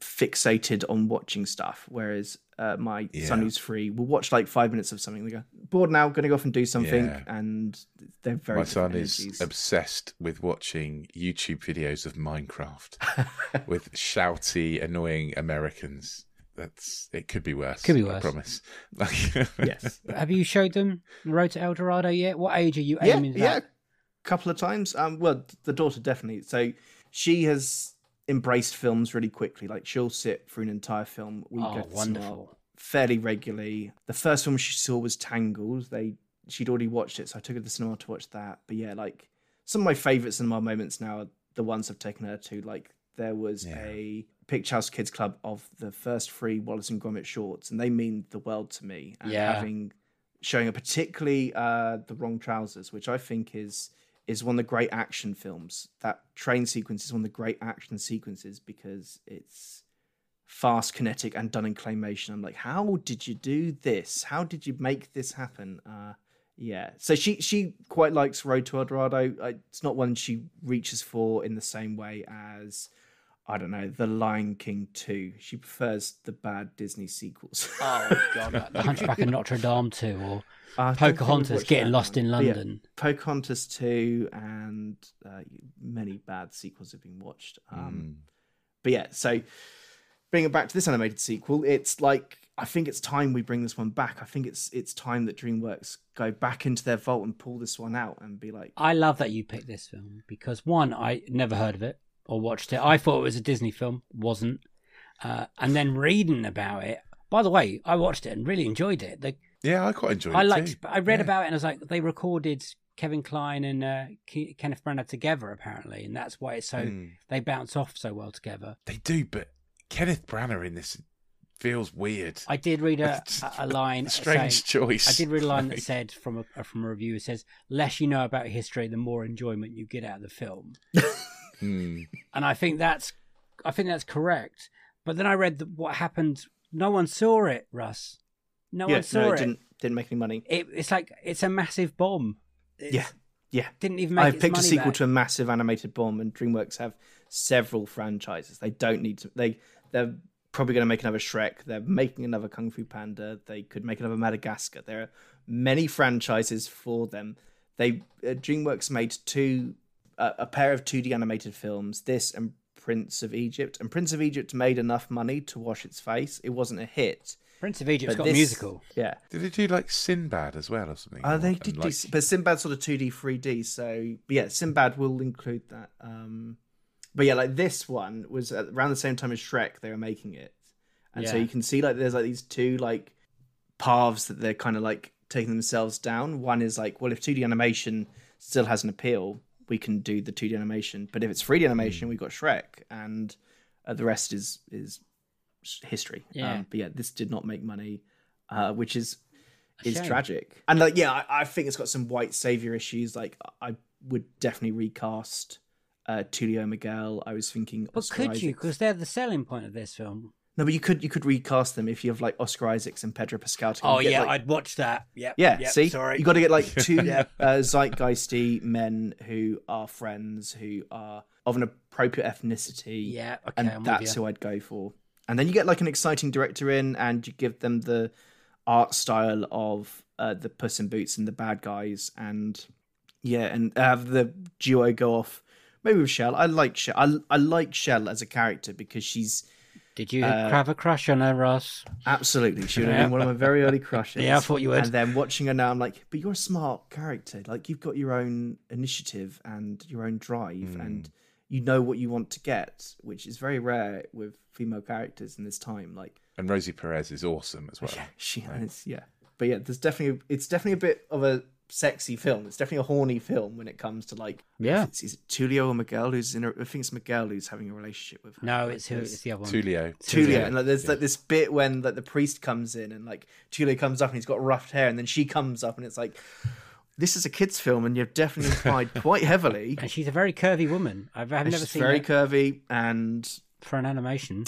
fixated on watching stuff, whereas my son, who's free, will watch like 5 minutes of something. They go, bored now, gonna go off and do something. Yeah. And they're very... My son is obsessed with watching YouTube videos of Minecraft with shouty, annoying Americans. It could be worse. Could be worse. I promise. Yes. Have you showed them Road to El Dorado yet? What age are you aiming at? Yeah, a couple of times. Well, the daughter definitely. So she has embraced films really quickly. Like, she'll sit through an entire film. We go to wonderful fairly regularly. The first film she saw was Tangled. She'd already watched it, so I took her to the cinema to watch that. But yeah, like, some of my favourites and my moments now are the ones I've taken her to. Like, there was a Picture House Kids Club of the first 3 Wallace and Gromit shorts, and they mean the world to me. And showing her particularly The Wrong Trousers, which I think is one of the great action films. That train sequence is one of the great action sequences because it's fast, kinetic, and done in claymation. I'm like, how did you do this? How did you make this happen? So she quite likes Road to El Dorado. It's not one she reaches for in the same way as, I don't know, The Lion King 2. She prefers the bad Disney sequels. Oh, God. Like The Hunchback of Notre Dame 2 or Pocahontas Getting Lost in London. Yeah, Pocahontas 2 and many bad sequels have been watched. But yeah, so bringing it back to this animated sequel, it's like, I think it's time we bring this one back. I think it's time that DreamWorks go back into their vault and pull this one out and be like... I love that you picked this film because, one, I never heard of it or watched it. I thought it was a Disney film. Wasn't. And then reading about it... By the way, I watched it and really enjoyed it. I quite enjoyed it too. I read about it and I was like, they recorded Kevin Kline and Kenneth Branagh together, apparently, and that's why it's so... They bounce off so well together. They do, but Kenneth Branagh in this feels weird. I did read a line... Strange choice. I did read a line that said, from a reviewer, it says, less you know about history, the more enjoyment you get out of the film. And I think that's correct. But then I read what happened. No one saw it, Russ. No one saw it. Didn't make any money. It's like, it's a massive bomb. Didn't even make its money back. I've picked a sequel to a massive animated bomb, and DreamWorks have several franchises. They don't need to. They're probably going to make another Shrek. They're making another Kung Fu Panda. They could make another Madagascar. There are many franchises for them. DreamWorks made 2. A pair of 2D animated films, this and Prince of Egypt. And Prince of Egypt made enough money to wash its face. It wasn't a hit. Prince of Egypt's got a musical. Yeah. Did they do like Sinbad as well or something? They did do, but Sinbad's sort of 2D, 3D. So yeah, Sinbad will include that. But yeah, like this one was around the same time as Shrek, they were making it. And so you can see like there's like these two like paths that they're kind of like taking themselves down. One is like, well, if 2D animation still has an appeal, we can do the 2D animation, but if it's 3D animation, we've got Shrek, and the rest is history. But yeah, this did not make money, which is tragic. And like, I think it's got some white savior issues. Like, I would definitely recast Tulio Miguel. I was thinking, but could you? Because they're the selling point of this film. No, but you could recast them if you have like Oscar Isaacs and Pedro Pascal. I'd watch that. Yeah. See, sorry, you got to get like 2 zeitgeisty men who are friends, who are of an appropriate ethnicity. Yeah, okay, and that's who I'd go for. And then you get like an exciting director in, and you give them the art style of the Puss in Boots and the bad guys, and yeah, and have the duo go off. Maybe with Shell. I like Shell. I like Shell as a character because she's. Did you have a crush on her, Ross? Absolutely. She would have been one of my very early crushes. Yeah, I thought you would. And then watching her now, I'm like, but you're a smart character. Like, you've got your own initiative and your own drive, and you know what you want to get, which is very rare with female characters in this time. Like, and Rosie Perez is awesome as well. Yeah, she is. Yeah, but yeah, there's definitely it's definitely a bit of a sexy film. It's definitely a horny film when it comes to like. Yeah, is it Tulio or Miguel who's in? I think it's Miguel who's having a relationship with her. No, it's who? It's the other one. Tulio. And like, there's like this bit when like the priest comes in and like Tulio comes up and he's got rough hair, and then she comes up and it's like. This is a kids' film, and you've definitely implied quite heavily. And she's a very curvy woman. I've never seen very curvy, and for an animation,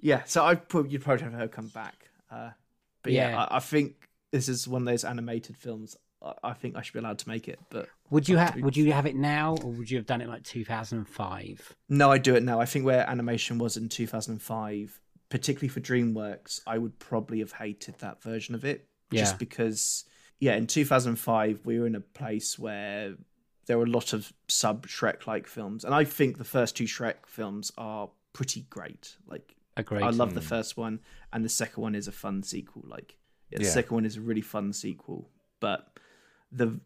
yeah. So you'd probably have her come back. But yeah, I think this is one of those animated films. I think I should be allowed to make it. But would you have it now, or would you have done it like 2005? No, I do it now. I think where animation was in 2005, particularly for DreamWorks, I would probably have hated that version of it, just because. Yeah, in 2005, we were in a place where there were a lot of sub-Shrek-like films. And I think the first two Shrek films are pretty great. Like, I love the first one, and the second one is a fun sequel. Like, the second one is a really fun sequel. But the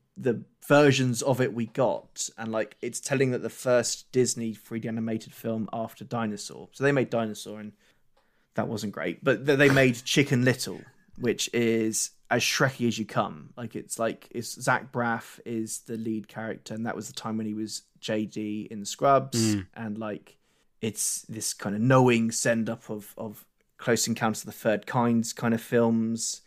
versions of it we got, and like it's telling that the first Disney 3D animated film after Dinosaur. So they made Dinosaur, and that wasn't great. But they made Chicken Little, which is... as Shrekky as you come. Like it's Zach Braff is the lead character, and that was the time when he was JD in Scrubs, and like it's this kind of knowing send up of Close Encounters of the Third Kind's kind of films,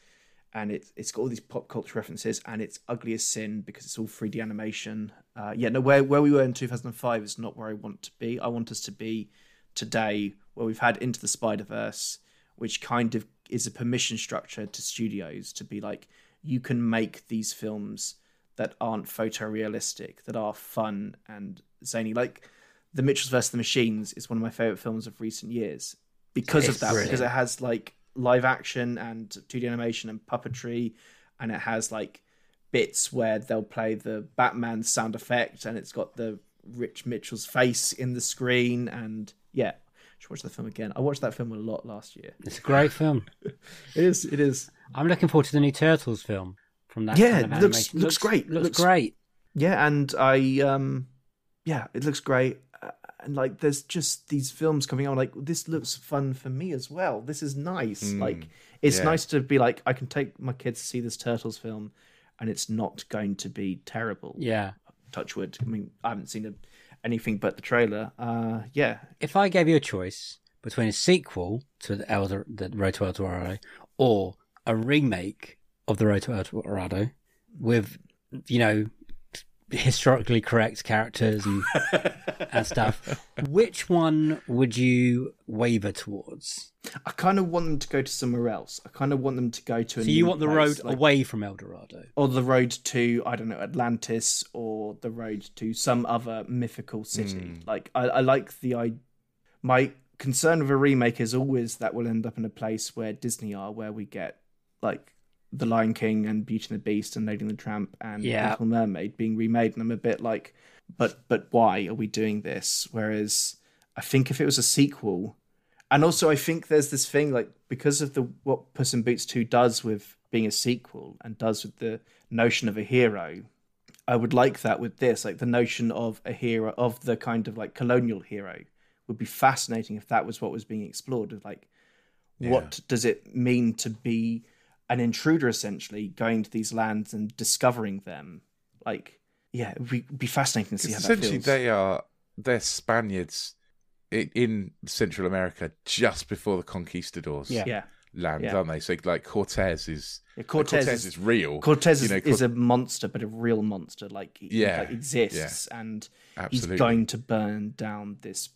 and it's got all these pop culture references, and it's ugly as sin because it's all 3D animation. Where we were in 2005 is not where I want to be. I want us to be today, where we've had Into the Spider-Verse, which kind of is a permission structure to studios to be like, you can make these films that aren't photorealistic, that are fun and zany. Like The Mitchells vs. the Machines is one of my favorite films of recent years because it has like live action and 2D animation and puppetry, and it has like bits where they'll play the Batman sound effect, and it's got the Rich Mitchell's face in the screen, and yeah. Watch the film again. I watched that film a lot last year. It's a great film. It is. I'm looking forward to the new Turtles film from that. Yeah, kind of looks great. Looks great. Yeah, and it looks great. And like, there's just these films coming out. Like, this looks fun for me as well. This is nice. Like, it's nice to be like, I can take my kids to see this Turtles film, and it's not going to be terrible. Yeah. Touch wood. I mean, I haven't seen anything but the trailer. If I gave you a choice between a sequel to the Road to El Dorado or a remake of the Road to El Dorado with, you know, historically correct characters and, and stuff, which one would you waver towards? I kind of want them to go to somewhere else. I kind of want them to go to a new place. So you want the road away from El Dorado? Or the road to, I don't know, Atlantis, or the road to some other mythical city. Like, I like my concern with a remake is always that we'll end up in a place where Disney are, where we get, like, The Lion King and Beauty and the Beast and Lady and the Tramp and Little Mermaid being remade, and I'm a bit like, but why are we doing this? Whereas I think if it was a sequel, and also I think there's this thing like because of what Puss in Boots 2 does with being a sequel and does with the notion of a hero, I would like that with this, like the notion of a hero of the kind of like colonial hero would be fascinating if that was what was being explored. Of like, what does it mean to be an intruder, essentially going to these lands and discovering them? Like, yeah, it would be fascinating to see how that feels. Essentially, they're Spaniards in Central America just before the conquistadors land, aren't they? So, like, Cortez is real. Cortez is a monster, but a real monster. Like, he exists, and he's going to burn down this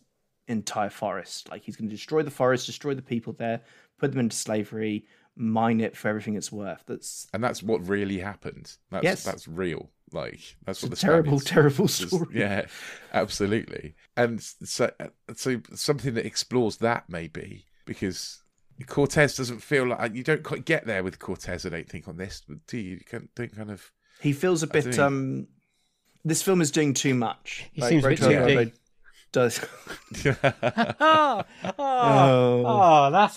entire forest. Like, he's going to destroy the forest, destroy the people there, put them into slavery, mine it for everything it's worth. That's what really happened. That's real. Like, that's what the terrible, terrible story. Yeah, absolutely. And so something that explores that, maybe, because Cortez doesn't feel like, you don't quite get there with Cortez, I don't think, on this, do you? He feels a bit. This film is doing too much. He seems a bit too big. Does. That's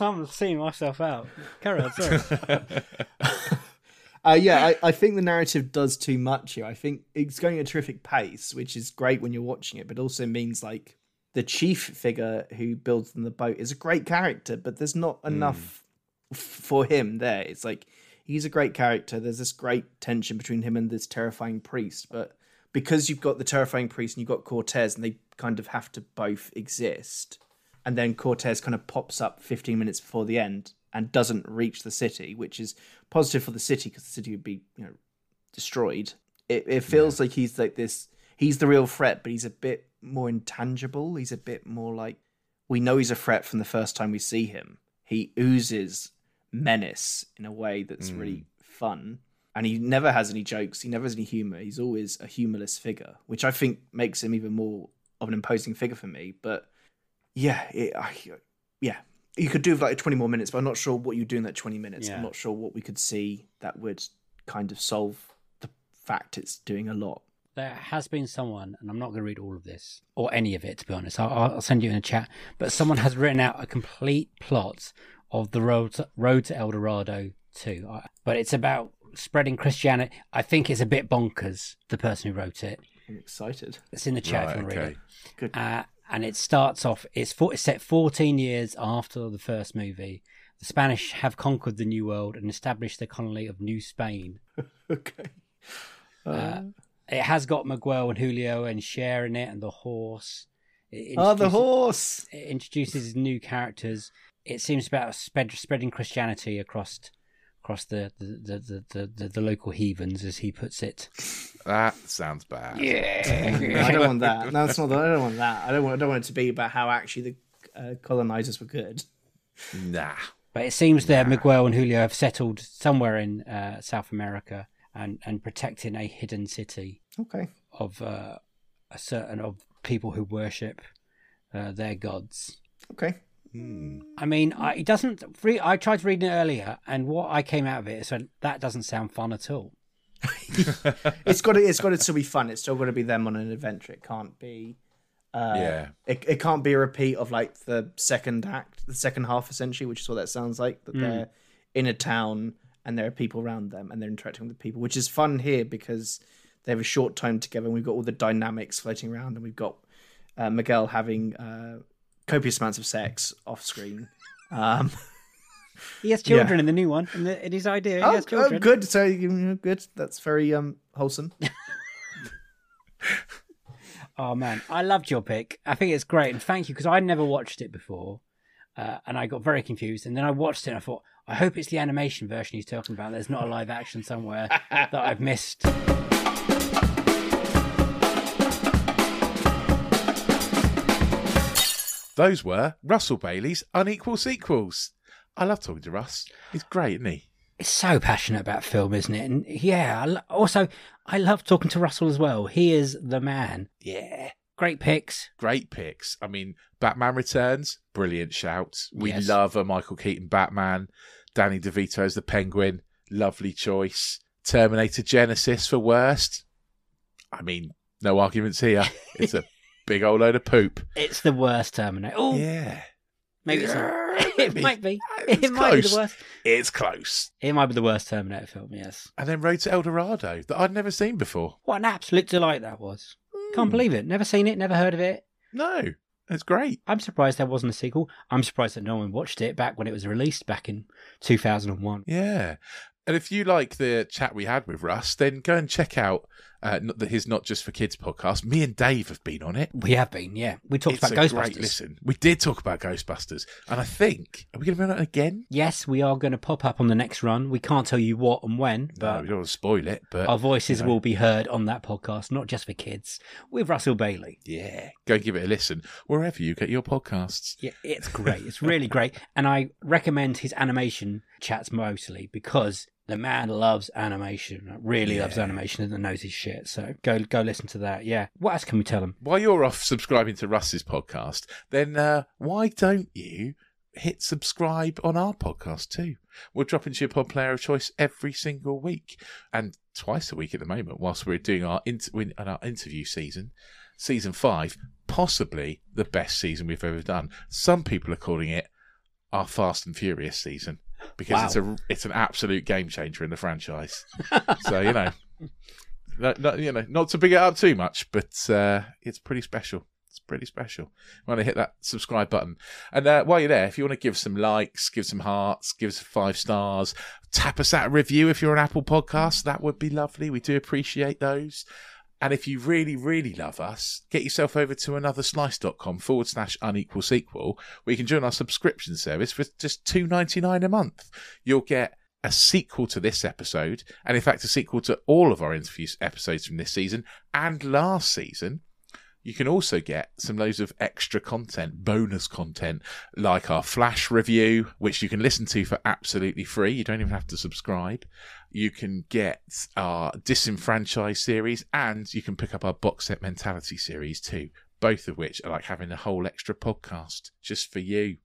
I'm seeing myself out. Carry on, sorry. I think the narrative does too much here. I think it's going at a terrific pace, which is great when you're watching it, but also means like the chief figure who builds in the boat is a great character, but there's not enough for him there. It's like, he's a great character. There's this great tension between him and this terrifying priest, but because you've got the terrifying priest and you've got Cortez, and they kind of have to both exist. And then Cortez kind of pops up 15 minutes before the end and doesn't reach the city, which is positive for the city because the city would be, destroyed. It feels like he's like this, he's the real threat, but he's a bit more intangible. He's a bit more like, we know he's a threat from the first time we see him. He oozes menace in a way that's really fun. And he never has any jokes. He never has any humor. He's always a humorless figure, which I think makes him even more of an imposing figure for me. But you could do like 20 more minutes, but I'm not sure what you do in that 20 minutes. Yeah. I'm not sure what we could see that would kind of solve the fact it's doing a lot. There has been someone, and I'm not going to read all of this or any of it, to be honest. I'll send you in a chat. But someone has written out a complete plot of the Road to El Dorado 2. But it's about spreading Christianity. I think it's a bit bonkers, the person who wrote it. I'm excited. It's in the chat if you want to read it. Good. And it starts off, it's set 14 years after the first movie. The Spanish have conquered the New World and established the colony of New Spain. Okay. It has got Miguel and Julio and Cher in it, and the horse. The horse! It introduces new characters. It seems about spreading Christianity across the local heathens, as he puts it. That sounds bad. Yeah, I don't want that. No, it's not. I don't want that. I don't want it to be about how actually the colonizers were good. Nah. But it seems that Miguel and Julio have settled somewhere in South America and protecting a hidden city. Okay. Of of people who worship their gods. Okay. I mean, it doesn't. I tried reading it earlier, and what I came out of it is that doesn't sound fun at all. It's got to still be fun. It's still got to be them on an adventure. It can't be. It can't be a repeat of like the second act, the second half, essentially, which is what that sounds like. That they're in a town and there are people around them and they're interacting with people, which is fun here because they have a short time together and we've got all the dynamics floating around and we've got Miguel having. Copious amounts of sex off screen. He has children in the new one. In his idea, he has children. Oh, good. So good. That's very wholesome. Oh man, I loved your pick. I think it's great, and thank you because I never watched it before, and I got very confused. And then I watched it, and I thought, I hope it's the animation version he's talking about. There's not a live action somewhere that I've missed. Those were Russell Bailey's Unequal Sequels. I love talking to Russ. He's great, isn't he? He's so passionate about film, isn't it? And also, I love talking to Russell as well. He is the man. Yeah. Great picks. I mean, Batman Returns, brilliant shouts. We love a Michael Keaton Batman. Danny DeVito's the Penguin. Lovely choice. Terminator Genesis for worst. I mean, no arguments here. It's a... big old load of poop. It's the worst Terminator. Oh, yeah. Maybe it's not. It might be. It might be the worst. It's close. It might be the worst Terminator film, yes. And then Road to El Dorado, that I'd never seen before. What an absolute delight that was. Can't believe it. Never seen it, never heard of it. No, it's great. I'm surprised there wasn't a sequel. I'm surprised that no one watched it back when it was released back in 2001. Yeah. And if you like the chat we had with Russ, then go and check out his Not Just For Kids podcast. Me and Dave have been on it. We have been, yeah. We talked about Ghostbusters. Great listen. We did talk about Ghostbusters. And I think, are we going to run it again? Yes, we are going to pop up on the next run. We can't tell you what and when. But no, we don't want to spoil it. But our voices will be heard on that podcast, Not Just For Kids, with Russell Bailey. Yeah. Go and give it a listen wherever you get your podcasts. Yeah, it's great. It's really great. And I recommend his animation chats mostly because the man loves animation, loves animation and knows his shit. So go listen to that. Yeah. What else can we tell him? While you're off subscribing to Russ's podcast, then why don't you hit subscribe on our podcast too? We'll drop into your pod player of choice every single week and twice a week at the moment whilst we're doing our interview season. Season 5, possibly the best season we've ever done. Some people are calling it our Fast and Furious season. Because it's an absolute game changer in the franchise. So, you know, not to big it up too much, but it's pretty special. It's pretty special. You want to hit that subscribe button. And while you're there, if you want to give some likes, give some hearts, give us 5 stars, tap us at a review if you're on Apple Podcasts, that would be lovely. We do appreciate those. And if you really, really love us, get yourself over to anotherslice.com/unequal sequel, where you can join our subscription service for just $2.99 a month. You'll get a sequel to this episode, and in fact, a sequel to all of our interview episodes from this season and last season. You can also get some loads of extra content, bonus content, like our Flash review, which you can listen to for absolutely free. You don't even have to subscribe. You can get our Disenfranchised series, and you can pick up our Box Set Mentality series too, both of which are like having a whole extra podcast just for you.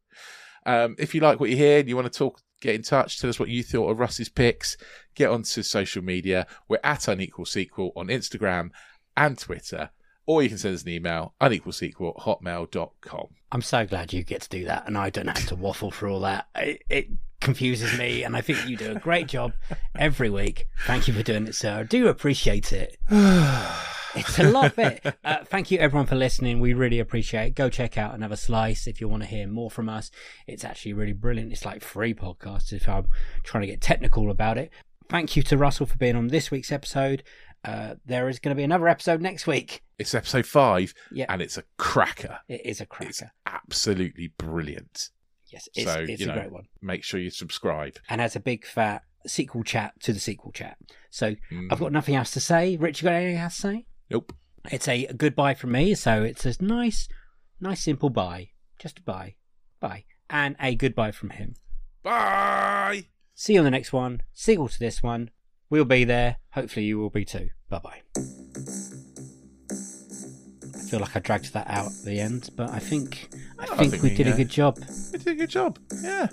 If you like what you hear and you want to talk, get in touch, tell us what you thought of Russ's picks, get onto social media. We're at Unequal Sequel on Instagram and Twitter. Or you can send us an email, unequalsequel@hotmail.com. I'm so glad you get to do that, and I don't have to waffle for all that. It confuses me, and I think you do a great job every week. Thank you for doing it, sir. I do appreciate it. It's a lot of it. Thank you, everyone, for listening. We really appreciate it. Go check out Another Slice if you want to hear more from us. It's actually really brilliant. It's like free podcasts if I'm trying to get technical about it. Thank you to Russell for being on this week's episode. There is going to be another episode next week. It's episode 5, yep. And it's a cracker. It is a cracker. It's absolutely brilliant. Yes, it's a great one. Make sure you subscribe. And has a big fat sequel chat to the sequel chat. So I've got nothing else to say. Rich, you got anything else to say? Nope. It's a goodbye from me. So it's a nice, simple bye. Just a bye. Bye. And a goodbye from him. Bye. See you on the next one. Sequel to this one. We'll be there. Hopefully you will be too. Bye-bye. I feel like I dragged that out at the end, but I think we did a good job. We did a good job, yeah.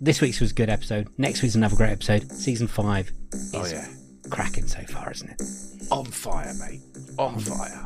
This week's was a good episode. Next week's another great episode. Season 5 is cracking so far, isn't it? On fire, mate. On fire.